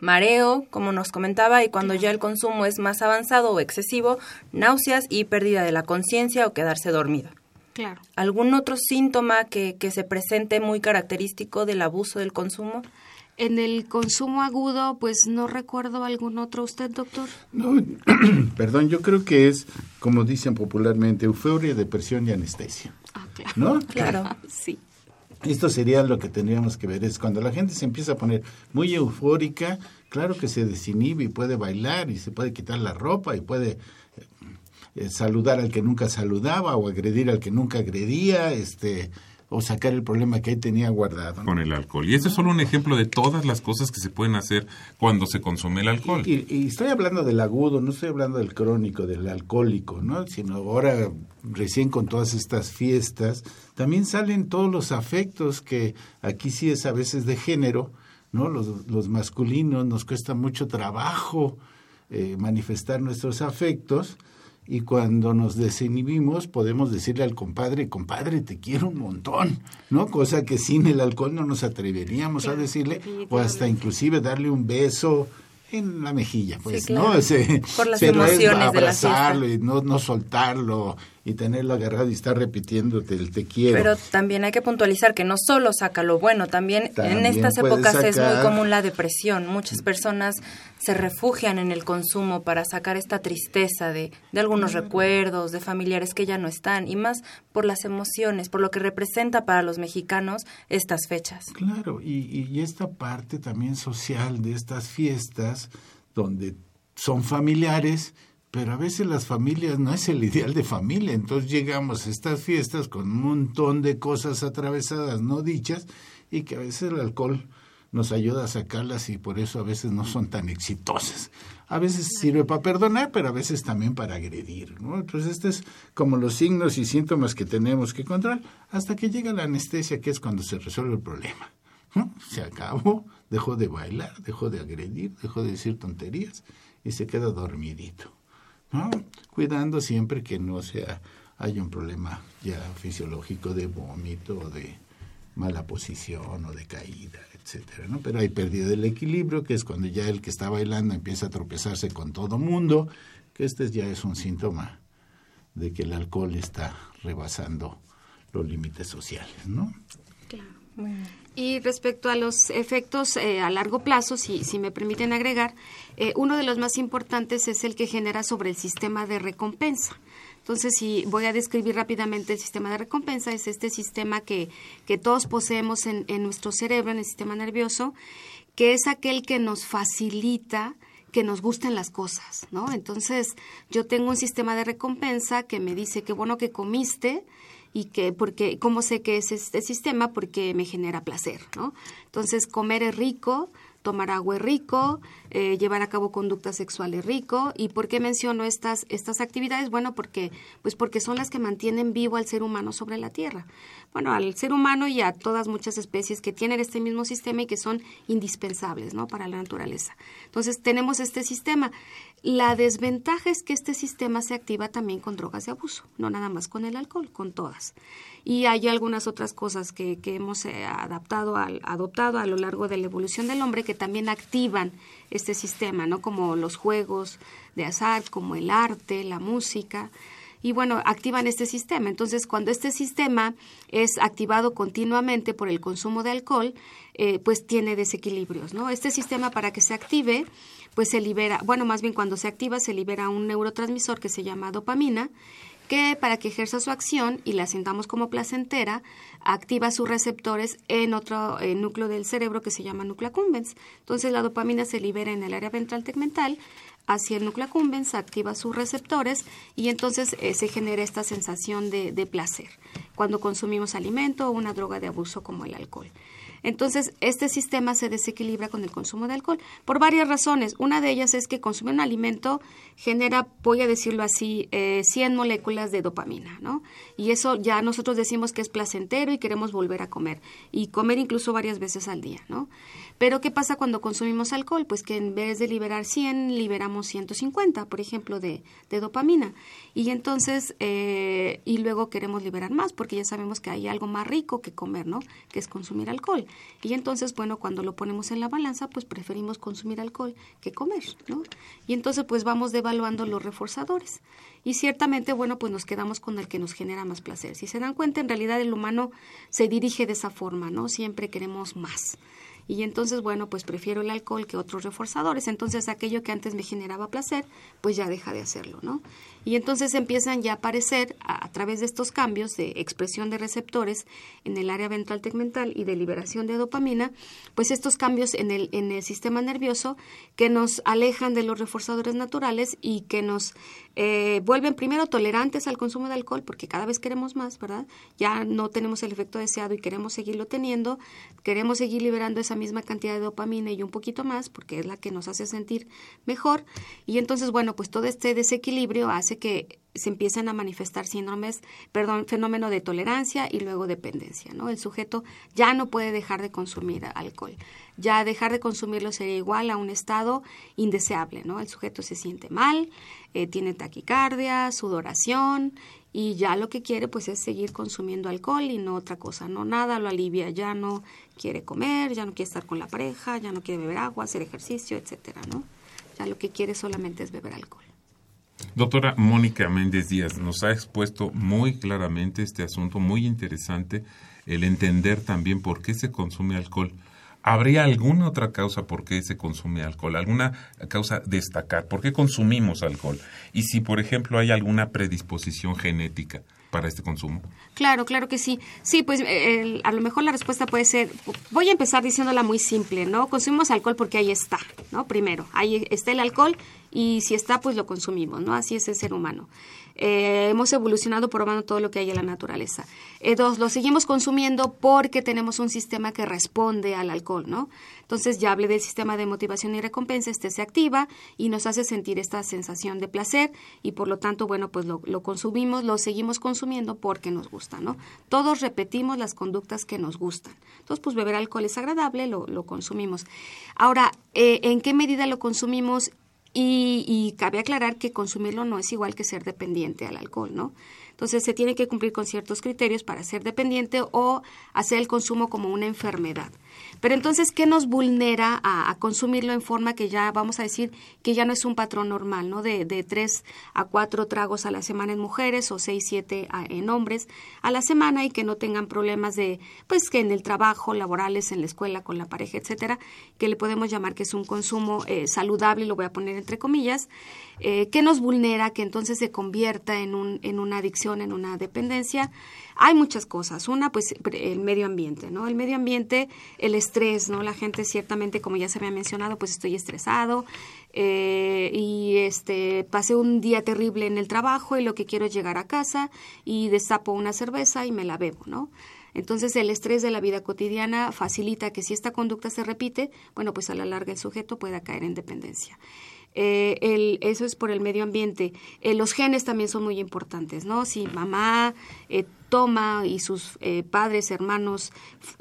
Mareo, como nos comentaba, y cuando ya el consumo es más avanzado o excesivo, náuseas y pérdida de la conciencia o quedarse dormido. Claro. ¿Algún otro síntoma que, que se presente muy característico del abuso del consumo? En el consumo agudo, pues no recuerdo algún otro. ¿Usted, doctor? No, perdón, yo creo que es, como dicen popularmente, euforia, depresión y anestesia. Ah, claro. ¿No? Claro, sí. Esto sería lo que tendríamos que ver, es cuando la gente se empieza a poner muy eufórica, claro que se desinhibe y puede bailar y se puede quitar la ropa y puede eh, saludar al que nunca saludaba o agredir al que nunca agredía, este... o sacar el problema que ahí tenía guardado, ¿no? Con el alcohol. Y este es solo un ejemplo de todas las cosas que se pueden hacer cuando se consume el alcohol. Y, y, y estoy hablando del agudo, no estoy hablando del crónico, del alcohólico, ¿no? Sino ahora, recién con todas estas fiestas, también salen todos los afectos que aquí sí es a veces de género, ¿no? Los, los masculinos nos cuesta mucho trabajo eh, manifestar nuestros afectos. Y cuando nos desinhibimos podemos decirle al compadre, compadre, te quiero un montón, ¿no? Cosa que sin el alcohol no nos atreveríamos claro, a decirle, sí, claro. O hasta inclusive darle un beso en la mejilla, pues, sí, claro. ¿No? Ese, por las pero emociones es abrazarlo de la fiesta. Y no, no soltarlo y tenerlo agarrado y estar repitiéndote el te quiero. Pero también hay que puntualizar que no solo saca lo bueno, también, también en estas épocas sacar... es muy común la depresión. Muchas personas se refugian en el consumo para sacar esta tristeza de, de algunos mm. recuerdos, de familiares que ya no están, y más por las emociones, por lo que representa para los mexicanos estas fechas. Claro, y, y esta parte también social de estas fiestas, donde son familiares, pero a veces las familias no es el ideal de familia, entonces llegamos a estas fiestas con un montón de cosas atravesadas, no dichas, y que a veces el alcohol nos ayuda a sacarlas y por eso a veces no son tan exitosas. A veces sirve para perdonar, pero a veces también para agredir, ¿no? Entonces, este es como los signos y síntomas que tenemos que encontrar hasta que llega la anestesia, que es cuando se resuelve el problema, ¿no? Se acabó, dejó de bailar, dejó de agredir, dejó de decir tonterías y se queda dormidito, ¿no? Cuidando siempre que no sea haya un problema ya fisiológico de vómito o de mala posición o de caída, etcétera, ¿no? Pero hay pérdida del equilibrio, que es cuando ya el que está bailando empieza a tropezarse con todo mundo, que este ya es un síntoma de que el alcohol está rebasando los límites sociales, ¿no? Claro, muy bien. Y respecto a los efectos eh, a largo plazo, si, si me permiten agregar, eh, uno de los más importantes es el que genera sobre el sistema de recompensa. Entonces, si voy a describir rápidamente el sistema de recompensa, es este sistema que, que todos poseemos en, en nuestro cerebro, en el sistema nervioso, que es aquel que nos facilita que nos gusten las cosas, ¿no? Entonces, yo tengo un sistema de recompensa que me dice qué bueno que comiste y que, porque, ¿cómo sé que es este sistema? Porque me genera placer, ¿no? Entonces, comer es rico, tomar agua es rico, eh, llevar a cabo conducta sexual es rico. ¿Y por qué menciono estas, estas actividades? Bueno, porque, pues porque son las que mantienen vivo al ser humano sobre la Tierra. Bueno, al ser humano y a todas muchas especies que tienen este mismo sistema y que son indispensables, ¿no?, para la naturaleza. Entonces, tenemos este sistema. La desventaja es que este sistema se activa también con drogas de abuso, no nada más con el alcohol, con todas. Y hay algunas otras cosas que, que hemos adaptado al, adoptado a lo largo de la evolución del hombre que también activan este sistema, ¿no?, como los juegos de azar, como el arte, la música, y bueno, activan este sistema. Entonces, cuando este sistema es activado continuamente por el consumo de alcohol, eh, pues tiene desequilibrios, ¿no? Este sistema, para que se active, pues se libera, bueno, más bien cuando se activa se libera un neurotransmisor que se llama dopamina, que para que ejerza su acción y la sintamos como placentera, activa sus receptores en otro eh, núcleo del cerebro que se llama núcleo accumbens. Entonces, la dopamina se libera en el área ventral tegmental hacia el núcleo accumbens, activa sus receptores y entonces eh, se genera esta sensación de, de placer cuando consumimos alimento o una droga de abuso como el alcohol. Entonces, este sistema se desequilibra con el consumo de alcohol por varias razones. Una de ellas es que consumir un alimento genera, voy a decirlo así, eh, cien moléculas de dopamina, ¿no? Y eso ya nosotros decimos que es placentero y queremos volver a comer, y comer incluso varias veces al día, ¿no? Pero, ¿qué pasa cuando consumimos alcohol? Pues que en vez de liberar cien, liberamos ciento cincuenta, por ejemplo, de, de dopamina. Y entonces, eh, y luego queremos liberar más, porque ya sabemos que hay algo más rico que comer, ¿no?, que es consumir alcohol. Y entonces, bueno, cuando lo ponemos en la balanza, pues preferimos consumir alcohol que comer, ¿no? Y entonces, pues vamos devaluando los reforzadores. Y ciertamente, bueno, pues nos quedamos con el que nos genera más placer. Si se dan cuenta, en realidad el humano se dirige de esa forma, ¿no? Siempre queremos más. Y entonces, bueno, pues prefiero el alcohol que otros reforzadores. Entonces, aquello que antes me generaba placer, pues ya deja de hacerlo, ¿no? Y entonces empiezan ya a aparecer, a, a través de estos cambios de expresión de receptores en el área ventral tegmental y de liberación de dopamina, pues estos cambios en el, en el sistema nervioso que nos alejan de los reforzadores naturales y que nos eh, vuelven primero tolerantes al consumo de alcohol, porque cada vez queremos más, ¿verdad? Ya no tenemos el efecto deseado y queremos seguirlo teniendo, queremos seguir liberando esa misma cantidad de dopamina y un poquito más, porque es la que nos hace sentir mejor. Y entonces, bueno, pues todo este desequilibrio hace que se empiezan a manifestar síndromes, perdón, fenómeno de tolerancia y luego dependencia, ¿no? El sujeto ya no puede dejar de consumir alcohol. Ya dejar de consumirlo sería igual a un estado indeseable, ¿no? El sujeto se siente mal, eh, tiene taquicardia, sudoración, y ya lo que quiere, pues, es seguir consumiendo alcohol y no otra cosa, no nada lo alivia. Ya no quiere comer, ya no quiere estar con la pareja, ya no quiere beber agua, hacer ejercicio, etcétera, ¿no? Ya lo que quiere solamente es beber alcohol. Doctora Mónica Méndez Díaz, nos ha expuesto muy claramente este asunto, muy interesante, el entender también por qué se consume alcohol. ¿Habría alguna otra causa por qué se consume alcohol? ¿Alguna causa destacar? ¿Por qué consumimos alcohol? Y si, por ejemplo, hay alguna predisposición genética para este consumo. Claro, claro que sí. Sí, pues el, a lo mejor la respuesta puede ser, voy a empezar diciéndola muy simple, ¿no? Consumimos alcohol porque ahí está, ¿no? Primero, ahí está el alcohol y si está, pues lo consumimos, ¿no? Así es el ser humano. Eh, hemos evolucionado probando todo lo que hay en la naturaleza. Eh, dos, lo seguimos consumiendo porque tenemos un sistema que responde al alcohol, ¿no? Entonces, ya hablé del sistema de motivación y recompensa, este se activa y nos hace sentir esta sensación de placer y por lo tanto, bueno, pues lo, lo consumimos, lo seguimos consumiendo porque nos gusta, ¿no? Todos repetimos las conductas que nos gustan. Entonces, pues beber alcohol es agradable, lo, lo consumimos. Ahora, eh, ¿en qué medida lo consumimos? Y, y cabe aclarar que consumirlo no es igual que ser dependiente al alcohol, ¿no? Entonces, se tiene que cumplir con ciertos criterios para ser dependiente o hacer el consumo como una enfermedad. Pero entonces, ¿qué nos vulnera a, a consumirlo en forma que ya vamos a decir que ya no es un patrón normal, ¿no? De, de tres a cuatro tragos a la semana en mujeres o seis, siete a, en hombres a la semana y que no tengan problemas de, pues, que en el trabajo, laborales, en la escuela, con la pareja, etcétera, que le podemos llamar que es un consumo eh, saludable, lo voy a poner entre comillas, eh, que nos vulnera, que entonces se convierta en, un, en una adicción, en una dependencia? Hay muchas cosas. Una, pues, el medio ambiente, ¿no? El medio ambiente, el estrés, ¿no? La gente ciertamente, como ya se había mencionado, pues estoy estresado eh, y este pasé un día terrible en el trabajo y lo que quiero es llegar a casa y destapo una cerveza y me la bebo, ¿no? Entonces, el estrés de la vida cotidiana facilita que si esta conducta se repite, bueno, pues a la larga el sujeto pueda caer en dependencia. Eh, el, eso es por el medio ambiente. Eh, los genes también son muy importantes, ¿no? Si mamá eh, toma y sus eh, padres, hermanos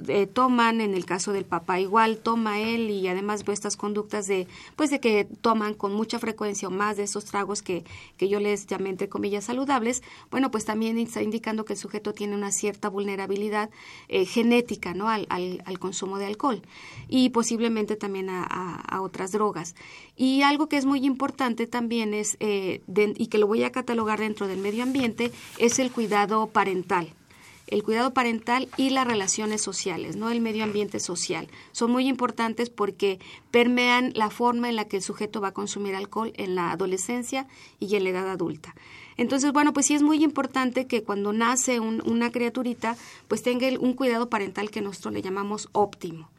eh, toman, en el caso del papá igual, toma él, y además estas conductas de, pues, de que toman con mucha frecuencia o más de esos tragos que, que yo les llamé entre comillas saludables, bueno, pues también está indicando que el sujeto tiene una cierta vulnerabilidad eh, genética, ¿no? Al, al, al consumo de alcohol y posiblemente también a, a, a otras drogas. Y algo que es muy importante también es, eh, de, y que lo voy a catalogar dentro del medio ambiente, es el cuidado parental. El cuidado parental y las relaciones sociales, ¿no? El medio ambiente social. Son muy importantes porque permean la forma en la que el sujeto va a consumir alcohol en la adolescencia y en la edad adulta. Entonces, bueno, pues sí es muy importante que cuando nace un, una criaturita, pues tenga el, un cuidado parental que nosotros le llamamos óptimo.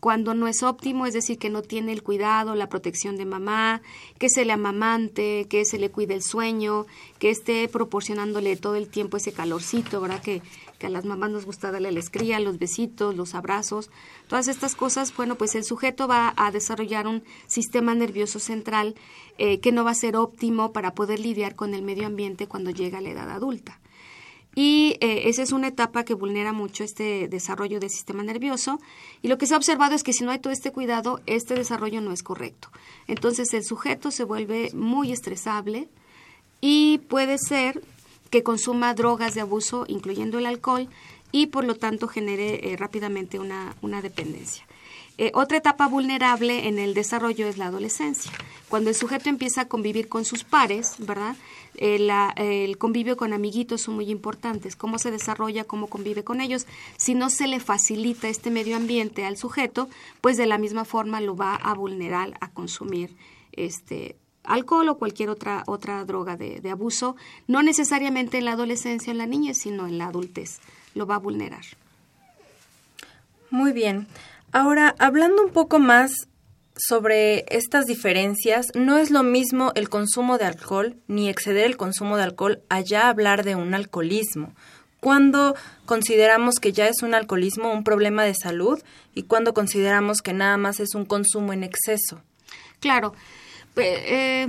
Cuando no es óptimo, es decir, que no tiene el cuidado, la protección de mamá, que se le amamante, que se le cuide el sueño, que esté proporcionándole todo el tiempo ese calorcito, ¿verdad? Que, que a las mamás nos gusta darle la cría, los besitos, los abrazos, todas estas cosas. Bueno, pues el sujeto va a desarrollar un sistema nervioso central eh, que no va a ser óptimo para poder lidiar con el medio ambiente cuando llega a la edad adulta. Y eh, esa es una etapa que vulnera mucho este desarrollo del sistema nervioso, y lo que se ha observado es que si no hay todo este cuidado, este desarrollo no es correcto. Entonces, el sujeto se vuelve muy estresable y puede ser que consuma drogas de abuso, incluyendo el alcohol, y por lo tanto genere eh, rápidamente una, una dependencia. Eh, otra etapa vulnerable en el desarrollo es la adolescencia. Cuando el sujeto empieza a convivir con sus pares, ¿verdad? Eh, la, eh, el convivio con amiguitos son muy importantes. Cómo se desarrolla, cómo convive con ellos. Si no se le facilita este medio ambiente al sujeto, pues de la misma forma lo va a vulnerar a consumir este alcohol o cualquier otra, otra droga de, de abuso. No necesariamente en la adolescencia, en la niñez, sino en la adultez. Lo va a vulnerar. Muy bien. Ahora, hablando un poco más sobre estas diferencias, no es lo mismo el consumo de alcohol ni exceder el consumo de alcohol a ya hablar de un alcoholismo. ¿Cuándo consideramos que ya es un alcoholismo, un problema de salud, y cuándo consideramos que nada más es un consumo en exceso? Claro. Eh,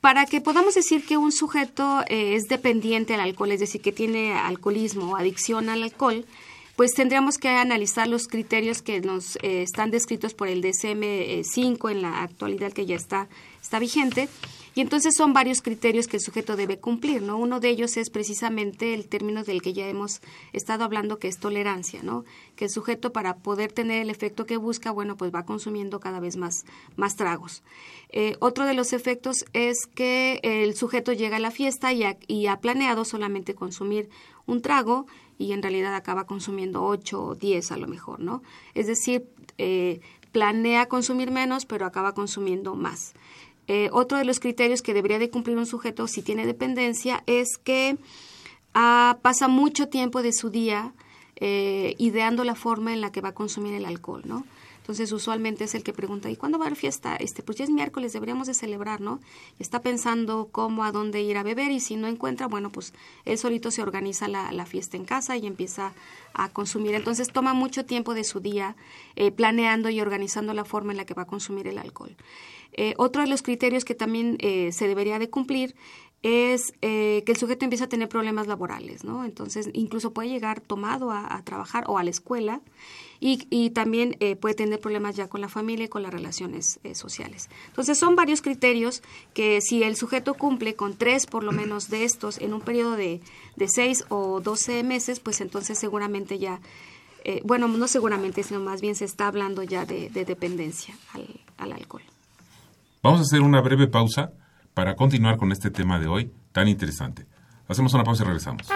para que podamos decir que un sujeto eh, es dependiente al alcohol, es decir, que tiene alcoholismo o adicción al alcohol, pues tendríamos que analizar los criterios que nos eh, están descritos por el D S M cinco en la actualidad, que ya está, está vigente. Y entonces son varios criterios que el sujeto debe cumplir, ¿no? Uno de ellos es precisamente el término del que ya hemos estado hablando, que es tolerancia, ¿no? Que el sujeto, para poder tener el efecto que busca, bueno, pues va consumiendo cada vez más, más tragos. Eh, otro de los efectos es que el sujeto llega a la fiesta y ha, y ha planeado solamente consumir un trago, y en realidad acaba consumiendo ocho o diez a lo mejor, ¿no? Es decir, eh, planea consumir menos, pero acaba consumiendo más. Eh, otro de los criterios que debería de cumplir un sujeto si tiene dependencia es que ah, pasa mucho tiempo de su día eh, ideando la forma en la que va a consumir el alcohol, ¿no? Entonces, usualmente es el que pregunta, ¿y cuándo va a haber fiesta? Este, pues ya es miércoles, deberíamos de celebrar, ¿no? Está pensando cómo, a dónde ir a beber, y si no encuentra, bueno, pues él solito se organiza la, la fiesta en casa y empieza a consumir. Entonces, toma mucho tiempo de su día eh, planeando y organizando la forma en la que va a consumir el alcohol. Eh, otro de los criterios que también eh, se debería de cumplir es eh, que el sujeto empieza a tener problemas laborales, ¿no? Entonces, incluso puede llegar tomado a, a trabajar o a la escuela y, y también eh, puede tener problemas ya con la familia y con las relaciones eh, sociales. Entonces, son varios criterios que si el sujeto cumple con tres por lo menos de estos en un periodo de, de seis o doce meses, pues entonces seguramente ya, eh, bueno, no seguramente, sino más bien se está hablando ya de, de dependencia al, al alcohol. Vamos a hacer una breve pausa para continuar con este tema de hoy tan interesante. Hacemos una pausa y regresamos.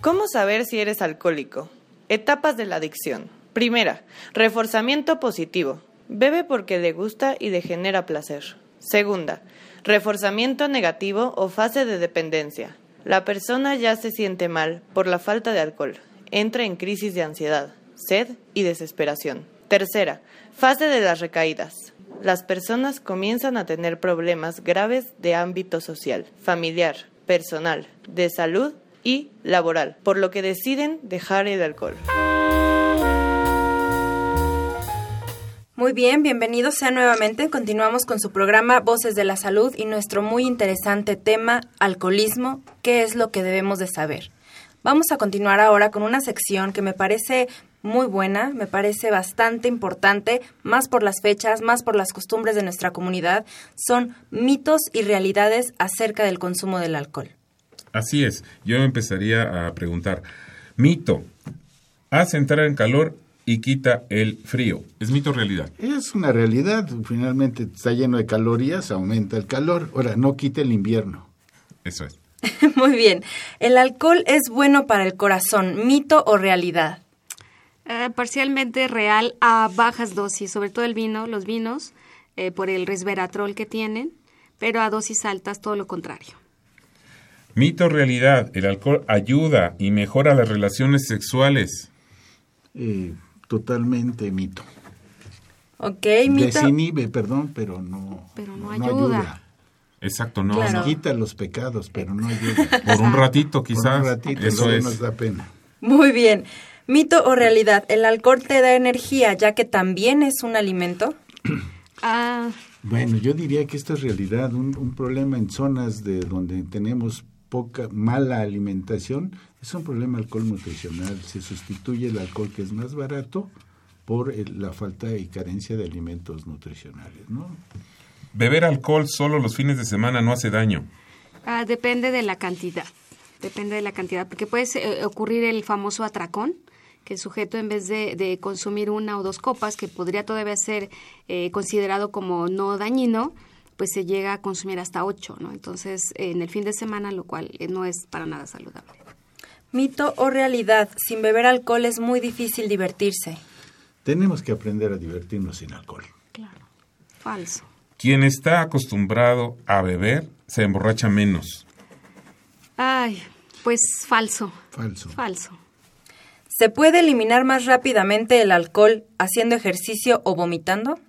¿Cómo saber si eres alcohólico? Etapas de la adicción. Primera, reforzamiento positivo. Bebe porque le gusta y le genera placer. Segunda, reforzamiento negativo o fase de dependencia. La persona ya se siente mal por la falta de alcohol. Entra en crisis de ansiedad, sed y desesperación. Tercera, fase de las recaídas. Las personas comienzan a tener problemas graves de ámbito social, familiar, personal, de salud y laboral, por lo que deciden dejar el alcohol. Muy bien, bienvenidos sean nuevamente. Continuamos con su programa Voces de la Salud y nuestro muy interesante tema, alcoholismo, ¿qué es lo que debemos de saber? Vamos a continuar ahora con una sección que me parece muy buena, me parece bastante importante, más por las fechas, más por las costumbres de nuestra comunidad, son mitos y realidades acerca del consumo del alcohol. Así es, yo empezaría a preguntar, mito, hace entrar en calor y quita el frío, ¿es mito o realidad? Es una realidad, finalmente está lleno de calorías, aumenta el calor, ahora no quita el invierno. Eso es. Muy bien, ¿el alcohol es bueno para el corazón, mito o realidad? Eh, parcialmente real a bajas dosis, sobre todo el vino, los vinos, eh, por el resveratrol que tienen, pero a dosis altas todo lo contrario. Mito, realidad, el alcohol ayuda y mejora las relaciones sexuales. Eh, totalmente mito. Ok, mito. Desinhibe, perdón, pero no, pero no, no ayuda. No ayuda. Exacto, no. Claro. Quita los pecados, pero no ayuda. Por un ratito quizás. Por un ratito, eso es. Nos da pena. Muy bien. ¿Mito o realidad? ¿El alcohol te da energía, ya que también es un alimento? ah. Bueno, yo diría que esta es realidad. Un, un problema en zonas de donde tenemos poca, mala alimentación, es un problema alcohol nutricional. Se sustituye el alcohol, que es más barato, por el, la falta y carencia de alimentos nutricionales, ¿no? ¿Beber alcohol solo los fines de semana no hace daño? Ah, depende de la cantidad. Depende de la cantidad, porque puede eh, ocurrir el famoso atracón, que el sujeto en vez de, de consumir una o dos copas, que podría todavía ser eh, considerado como no dañino, pues se llega a consumir hasta ocho, ¿no? Entonces, eh, en el fin de semana, lo cual eh, no es para nada saludable. ¿Mito o realidad? Sin beber alcohol es muy difícil divertirse. Tenemos que aprender a divertirnos sin alcohol. Claro, falso. Quien está acostumbrado a beber se emborracha menos. Ay, pues falso. Falso. Falso. ¿Se puede eliminar más rápidamente el alcohol haciendo ejercicio o vomitando?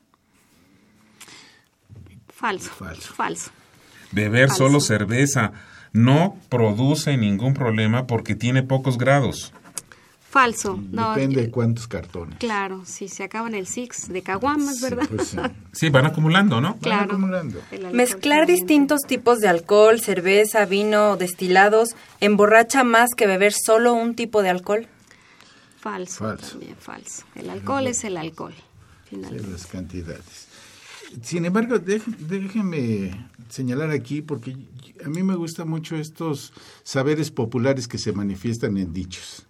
Falso. Falso. Falso. Beber Falso. Solo cerveza no produce ningún problema porque tiene pocos grados. Falso. No, depende de cuántos cartones. Claro, si se acaban el six de caguamas, ¿verdad? Sí, pues sí. Sí, van acumulando, ¿no? Claro. Van acumulando. Mezclar distintos tipos de alcohol, cerveza, vino, destilados, ¿emborracha más que beber solo un tipo de alcohol? Falso, falso. También falso. El alcohol no, es el alcohol, finalmente. Sí, las cantidades. Sin embargo, déjenme señalar aquí, porque a mí me gustan mucho estos saberes populares que se manifiestan en dichos.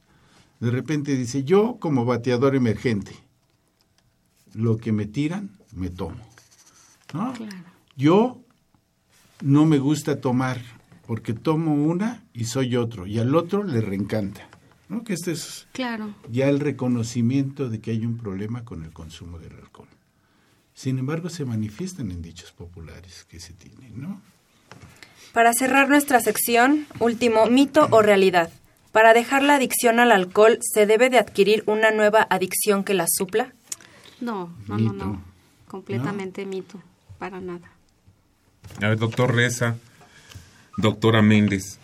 De repente dice, yo como bateador emergente, lo que me tiran, me tomo, ¿no? Claro. Yo no me gusta tomar, porque tomo una y soy otro, y al otro le reencanta, ¿no? Que este es claro. Ya el reconocimiento de que hay un problema con el consumo del alcohol. Sin embargo, se manifiestan en dichos populares que se tienen, ¿no? Para cerrar nuestra sección, último, mito o realidad. ¿Para dejar la adicción al alcohol se debe de adquirir una nueva adicción que la supla? No, no, mito. no, no. Completamente no. Mito, para nada. A ver, doctor Reza, doctora Méndez,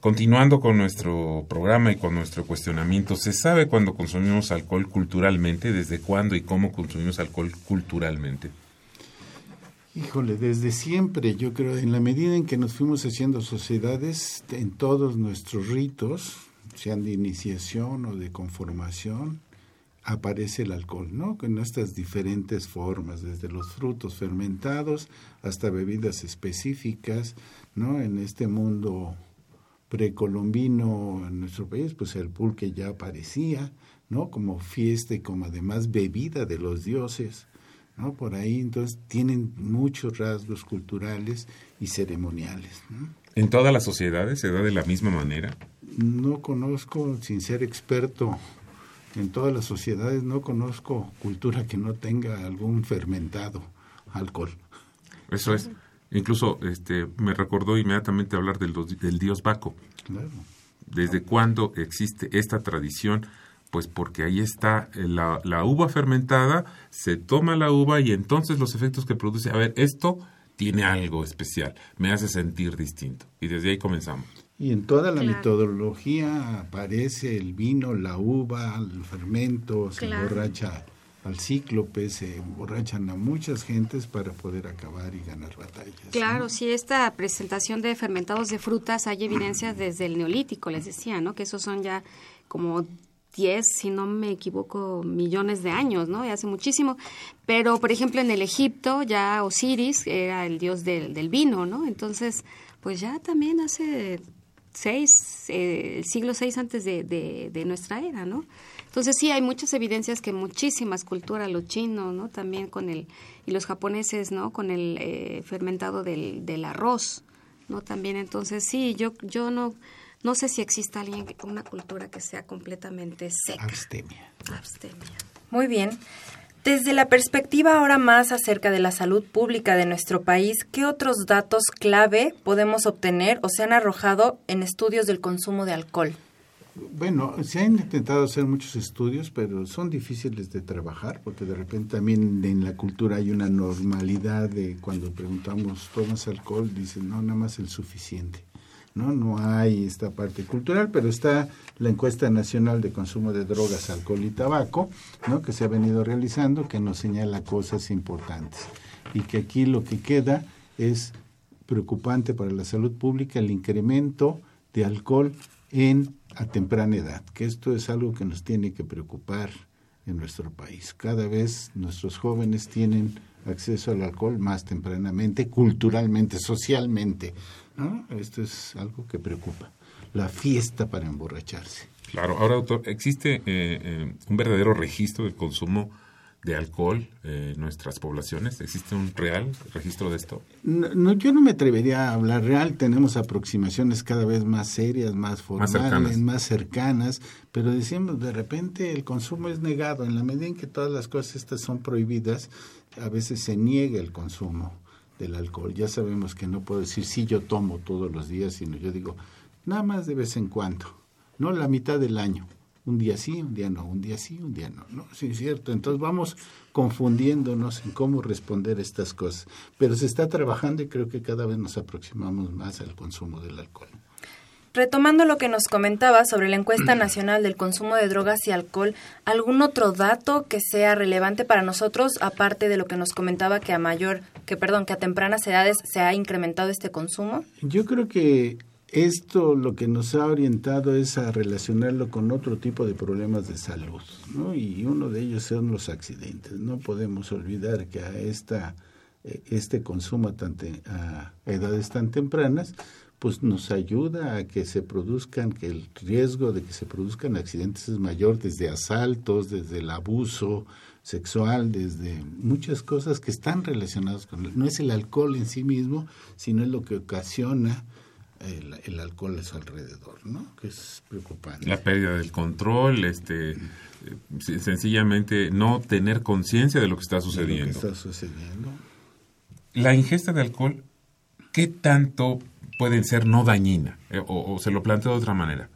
Continuando con nuestro programa y con nuestro cuestionamiento, ¿se sabe cuándo consumimos alcohol culturalmente? ¿Desde cuándo y cómo consumimos alcohol culturalmente? Híjole, desde siempre, yo creo, en la medida en que nos fuimos haciendo sociedades, en todos nuestros ritos, sean de iniciación o de conformación, aparece el alcohol, ¿no? Con estas diferentes formas, desde los frutos fermentados hasta bebidas específicas, ¿no? En este mundo precolombino en nuestro país, pues el pulque ya aparecía, ¿no? Como fiesta y como además bebida de los dioses, ¿no? Por ahí, entonces, tienen muchos rasgos culturales y ceremoniales, ¿no? ¿En todas las sociedades se da de la misma manera? No conozco, sin ser experto en todas las sociedades, no conozco cultura que no tenga algún fermentado alcohol. Eso es. Incluso este, me recordó inmediatamente hablar del, del dios Baco. Claro. ¿Desde cuándo existe esta tradición? Pues porque ahí está la, la uva fermentada, se toma la uva y entonces los efectos que produce. A ver, esto tiene algo especial, me hace sentir distinto. Y desde ahí comenzamos. Y en toda la claro. metodología aparece el vino, la uva, el fermento, se claro. emborracha al cíclope, se emborrachan a muchas gentes para poder acabar y ganar batallas. Claro, ¿no? Sí, esta presentación de fermentados de frutas hay evidencias desde el Neolítico, les decía, ¿no? Que esos son ya como diez, si no me equivoco, millones de años, ¿no? Y hace muchísimo. Pero, por ejemplo, en el Egipto ya Osiris era el dios del, del vino, ¿no? Entonces, pues ya también hace seis, eh, el siglo seis antes de, de, de nuestra era, ¿no? Entonces sí, hay muchas evidencias que muchísimas culturas, los chinos, ¿no? También con el, y los japoneses, ¿no? Con el eh, fermentado del, del arroz, ¿no? También, entonces sí, yo yo no no sé si exista alguien con una cultura que sea completamente seca. Abstemia. Abstemia. Muy bien. Desde la perspectiva ahora más acerca de la salud pública de nuestro país, ¿qué otros datos clave podemos obtener o se han arrojado en estudios del consumo de alcohol? Bueno, se han intentado hacer muchos estudios, pero son difíciles de trabajar, porque de repente también en la cultura hay una normalidad de cuando preguntamos, ¿tomas alcohol? Dicen, no, nada más el suficiente. No, no hay esta parte cultural, pero está la encuesta nacional de consumo de drogas, alcohol y tabaco, ¿no? Que se ha venido realizando, que nos señala cosas importantes. Y que aquí lo que queda es preocupante para la salud pública el incremento de alcohol en a temprana edad, que esto es algo que nos tiene que preocupar en nuestro país. Cada vez nuestros jóvenes tienen acceso al alcohol más tempranamente, culturalmente, socialmente, ¿no? Esto es algo que preocupa. La fiesta para emborracharse. Claro. Ahora, doctor, ¿existe eh, eh, un verdadero registro del consumo de alcohol eh, en nuestras poblaciones? ¿Existe un real registro de esto? No, no, yo no me atrevería a hablar real. Tenemos aproximaciones cada vez más serias, más formales, más cercanas. más cercanas, pero decimos, de repente el consumo es negado. En la medida en que todas las cosas estas son prohibidas, a veces se niega el consumo del alcohol. Ya sabemos que no puedo decir, sí, yo tomo todos los días, sino yo digo, nada más de vez en cuando, no la mitad del año. Un día sí, un día no, un día sí, un día no, ¿no? Sí, es cierto. Entonces vamos confundiéndonos en cómo responder a estas cosas. Pero se está trabajando y creo que cada vez nos aproximamos más al consumo del alcohol. Retomando lo que nos comentaba sobre la encuesta nacional del consumo de drogas y alcohol, ¿algún otro dato que sea relevante para nosotros, aparte de lo que nos comentaba que a mayor, que perdón, que a tempranas edades se ha incrementado este consumo? Yo creo que esto lo que nos ha orientado es a relacionarlo con otro tipo de problemas de salud, ¿no? Y uno de ellos son los accidentes. No podemos olvidar que a esta este consumo tan te, a edades tan tempranas, pues nos ayuda a que se produzcan, que el riesgo de que se produzcan accidentes es mayor, desde asaltos, desde el abuso sexual, desde muchas cosas que están relacionadas con el, no es el alcohol en sí mismo, sino es lo que ocasiona El, el alcohol a su alrededor, ¿no? Que es preocupante. La pérdida del control, este, sencillamente no tener conciencia de lo que está sucediendo. De lo que está sucediendo. La ingesta de alcohol, ¿qué tanto puede ser no dañina? O, o se lo planteo de otra manera.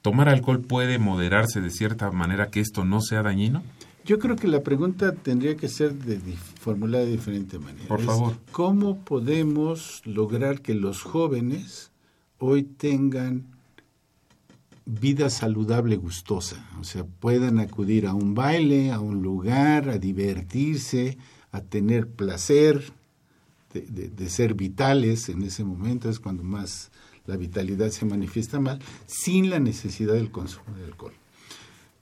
¿Tomar alcohol puede moderarse de cierta manera que esto no sea dañino? Yo creo que la pregunta tendría que ser de, formulada de diferente manera. Por favor. ¿Cómo podemos lograr que los jóvenes hoy tengan vida saludable gustosa, o sea, puedan acudir a un baile, a un lugar, a divertirse, a tener placer, de, de, de ser vitales en ese momento, es cuando más la vitalidad se manifiesta mal, sin la necesidad del consumo de alcohol.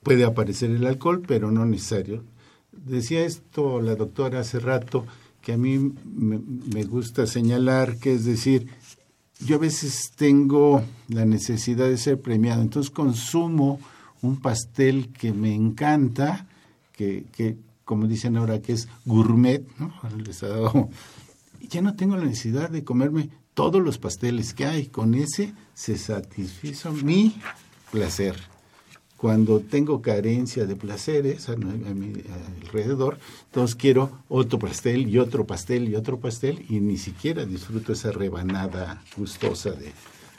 Puede aparecer el alcohol, pero no necesario. Decía esto la doctora hace rato, que a mí me, me gusta señalar, que es decir, yo a veces tengo la necesidad de ser premiado, entonces consumo un pastel que me encanta, que, que como dicen ahora que es gourmet, ¿no? Les ha dado... Ya no tengo la necesidad de comerme todos los pasteles que hay, con ese se satisfizo mi placer. Cuando tengo carencia de placeres a mi alrededor, entonces quiero otro pastel y otro pastel y otro pastel y ni siquiera disfruto esa rebanada gustosa de...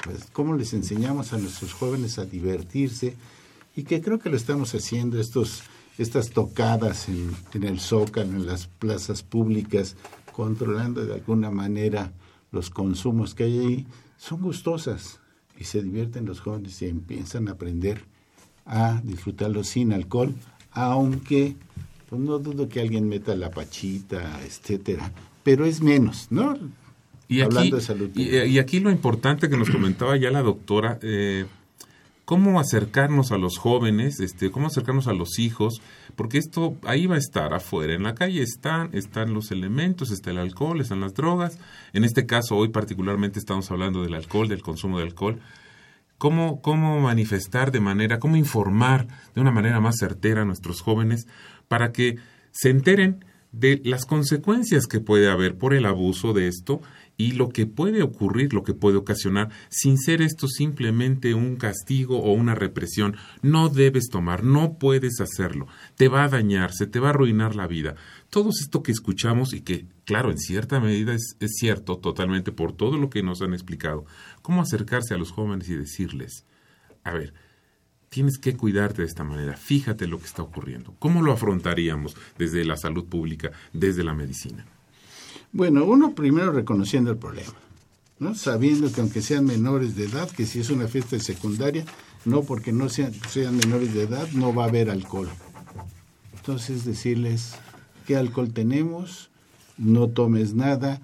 Pues, ¿cómo les enseñamos a nuestros jóvenes a divertirse? Y que creo que lo estamos haciendo, estos, estas tocadas en, en el Zócalo, en las plazas públicas, controlando de alguna manera los consumos que hay ahí, son gustosas y se divierten los jóvenes y empiezan a aprender a disfrutarlo sin alcohol, aunque pues no dudo que alguien meta la pachita, etcétera, pero es menos, ¿no? Y hablando aquí, de salud. Y, y aquí lo importante que nos comentaba ya la doctora, eh, cómo acercarnos a los jóvenes, este, cómo acercarnos a los hijos, porque esto ahí va a estar afuera, en la calle están, están los elementos, está el alcohol, están las drogas, en este caso hoy particularmente estamos hablando del alcohol, del consumo de alcohol. Cómo, cómo manifestar de manera, cómo informar de una manera más certera a nuestros jóvenes para que se enteren de las consecuencias que puede haber por el abuso de esto y lo que puede ocurrir, lo que puede ocasionar, sin ser esto simplemente un castigo o una represión. No debes tomar, no puedes hacerlo, te va a dañar, se te va a arruinar la vida. Todo esto que escuchamos y que, claro, en cierta medida es, es cierto totalmente por todo lo que nos han explicado. ¿Cómo acercarse a los jóvenes y decirles, a ver, tienes que cuidarte de esta manera, fíjate lo que está ocurriendo? ¿Cómo lo afrontaríamos desde la salud pública, desde la medicina? Bueno, uno primero reconociendo el problema, ¿no? Sabiendo que aunque sean menores de edad, que si es una fiesta de secundaria, no porque no sean, sean menores de edad, no va a haber alcohol. Entonces decirles... ¿Qué alcohol tenemos? No tomes nada.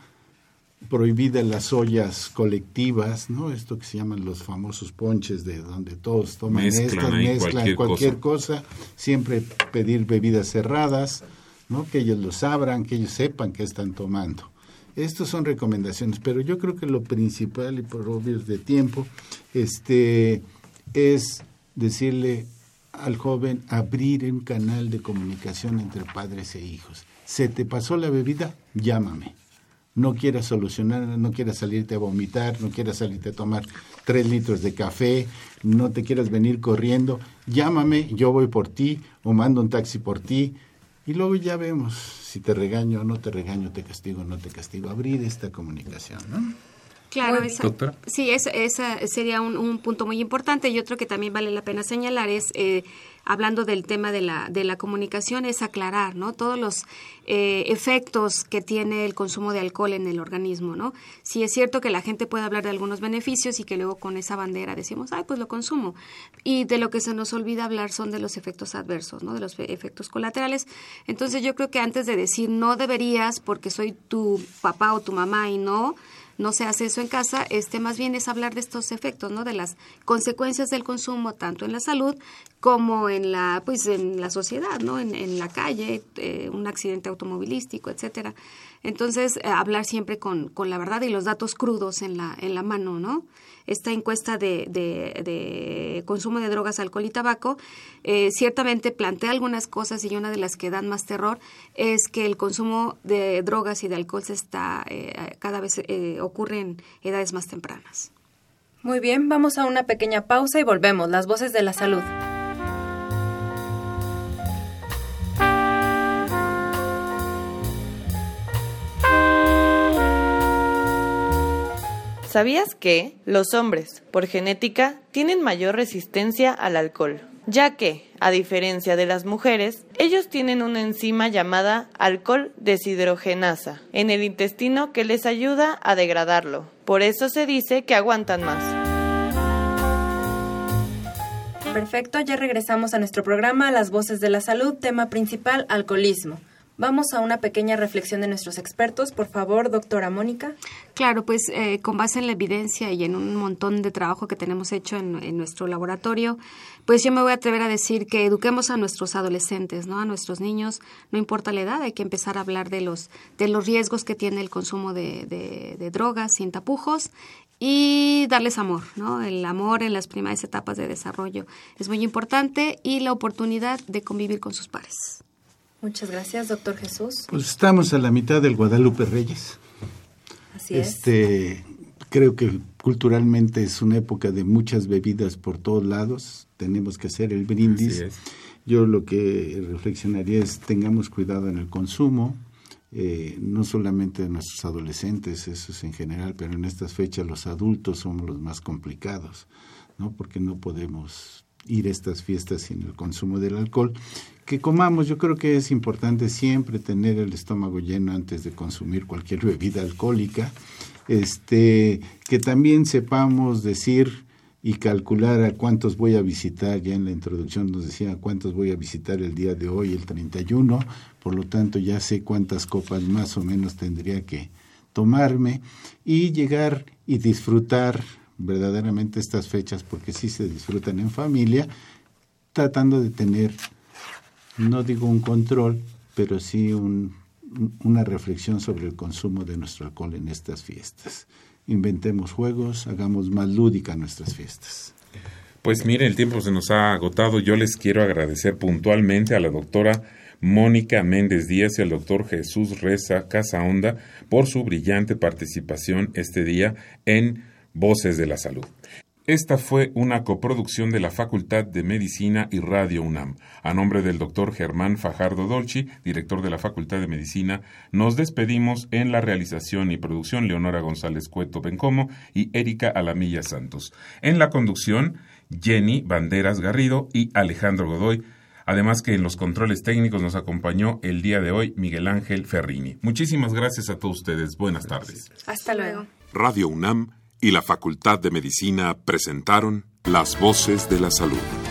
Prohibidas las ollas colectivas, ¿no? Esto que se llaman los famosos ponches, de donde todos toman mezclan, estas, mezclan cualquier, cualquier cosa. cosa. Siempre pedir bebidas cerradas, ¿no? Que ellos los abran, que ellos sepan qué están tomando. Estas son recomendaciones, pero yo creo que lo principal, y por obvios de tiempo, este, es decirle... al joven abrir un canal de comunicación entre padres e hijos. ¿Se te pasó la bebida? Llámame. No quieras solucionar, no quieras salirte a vomitar, no quieras salirte a tomar tres litros de café, no te quieras venir corriendo. Llámame, yo voy por ti o mando un taxi por ti. Y luego ya vemos si te regaño o no te regaño, te castigo o no te castigo. Abrir esta comunicación, ¿no? Claro, esa, sí, esa, esa sería un, un punto muy importante y otro que también vale la pena señalar es, eh, hablando del tema de la, de la comunicación, es aclarar, ¿no? Todos los eh, efectos que tiene el consumo de alcohol en el organismo, ¿no? Sí es cierto que la gente puede hablar de algunos beneficios y que luego con esa bandera decimos, ay, pues lo consumo. Y de lo que se nos olvida hablar son de los efectos adversos, ¿no? De los efectos colaterales. Entonces yo creo que antes de decir no deberías porque soy tu papá o tu mamá y no... no se hace eso en casa, este más bien es hablar de estos efectos, ¿no? De las consecuencias del consumo, tanto en la salud como en la, pues, en la sociedad, ¿no? En, en la calle, eh, un accidente automovilístico, etcétera. Entonces, eh, hablar siempre con, con la verdad y los datos crudos en la, en la mano, ¿no? Esta encuesta de, de, de consumo de drogas, alcohol y tabaco, eh, ciertamente plantea algunas cosas y una de las que dan más terror es que el consumo de drogas y de alcohol se está eh, cada vez eh, ocurre en edades más tempranas. Muy bien, vamos a una pequeña pausa y volvemos. Las Voces de la Salud. ¿Sabías que los hombres, por genética, tienen mayor resistencia al alcohol? Ya que, a diferencia de las mujeres, ellos tienen una enzima llamada alcohol deshidrogenasa en el intestino que les ayuda a degradarlo. Por eso se dice que aguantan más. Perfecto, ya regresamos a nuestro programa Las Voces de la Salud, tema principal, alcoholismo. Vamos a una pequeña reflexión de nuestros expertos. Por favor, doctora Mónica. Claro, pues eh, con base en la evidencia y en un montón de trabajo que tenemos hecho en, en nuestro laboratorio, pues yo me voy a atrever a decir que eduquemos a nuestros adolescentes, ¿no? A nuestros niños, no importa la edad, hay que empezar a hablar de los, de los riesgos que tiene el consumo de, de, de drogas sin tapujos. Y darles amor, ¿no? El amor en las primeras etapas de desarrollo es muy importante y la oportunidad de convivir con sus pares. Muchas gracias, doctor Jesús. Pues estamos a la mitad del Guadalupe Reyes. Así este, es. Creo que culturalmente es una época de muchas bebidas por todos lados. Tenemos que hacer el brindis. Yo lo que reflexionaría es tengamos cuidado en el consumo. Eh, no solamente de nuestros adolescentes, eso es en general, pero en estas fechas los adultos somos los más complicados, ¿no? Porque no podemos ir a estas fiestas sin el consumo del alcohol. Que comamos, yo creo que es importante siempre tener el estómago lleno antes de consumir cualquier bebida alcohólica, este, que también sepamos decir y calcular a cuántos voy a visitar. Ya en la introducción nos decían cuántos voy a visitar el día de hoy, el treinta y uno, por lo tanto ya sé cuántas copas más o menos tendría que tomarme y llegar y disfrutar verdaderamente estas fechas, porque sí se disfrutan en familia, tratando de tener, no digo un control, pero sí un, una reflexión sobre el consumo de nuestro alcohol en estas fiestas. Inventemos juegos, hagamos más lúdica nuestras fiestas. Pues mire, el tiempo se nos ha agotado. Yo les quiero agradecer puntualmente a la doctora Mónica Méndez Díaz y al doctor Jesús Reza Casahonda por su brillante participación este día en Voces de la Salud. Esta fue una coproducción de la Facultad de Medicina y Radio UNAM. A nombre del doctor Germán Fajardo Dolci, director de la Facultad de Medicina, nos despedimos. En la realización y producción, Leonora González Cueto Bencomo y Erika Alamilla Santos. En la conducción, Jenny Banderas Garrido y Alejandro Godoy. Además que en los controles técnicos nos acompañó el día de hoy Miguel Ángel Ferrini. Muchísimas gracias a todos ustedes. Buenas tardes. Hasta luego. Radio UNAM y la Facultad de Medicina presentaron Las Voces de la Salud.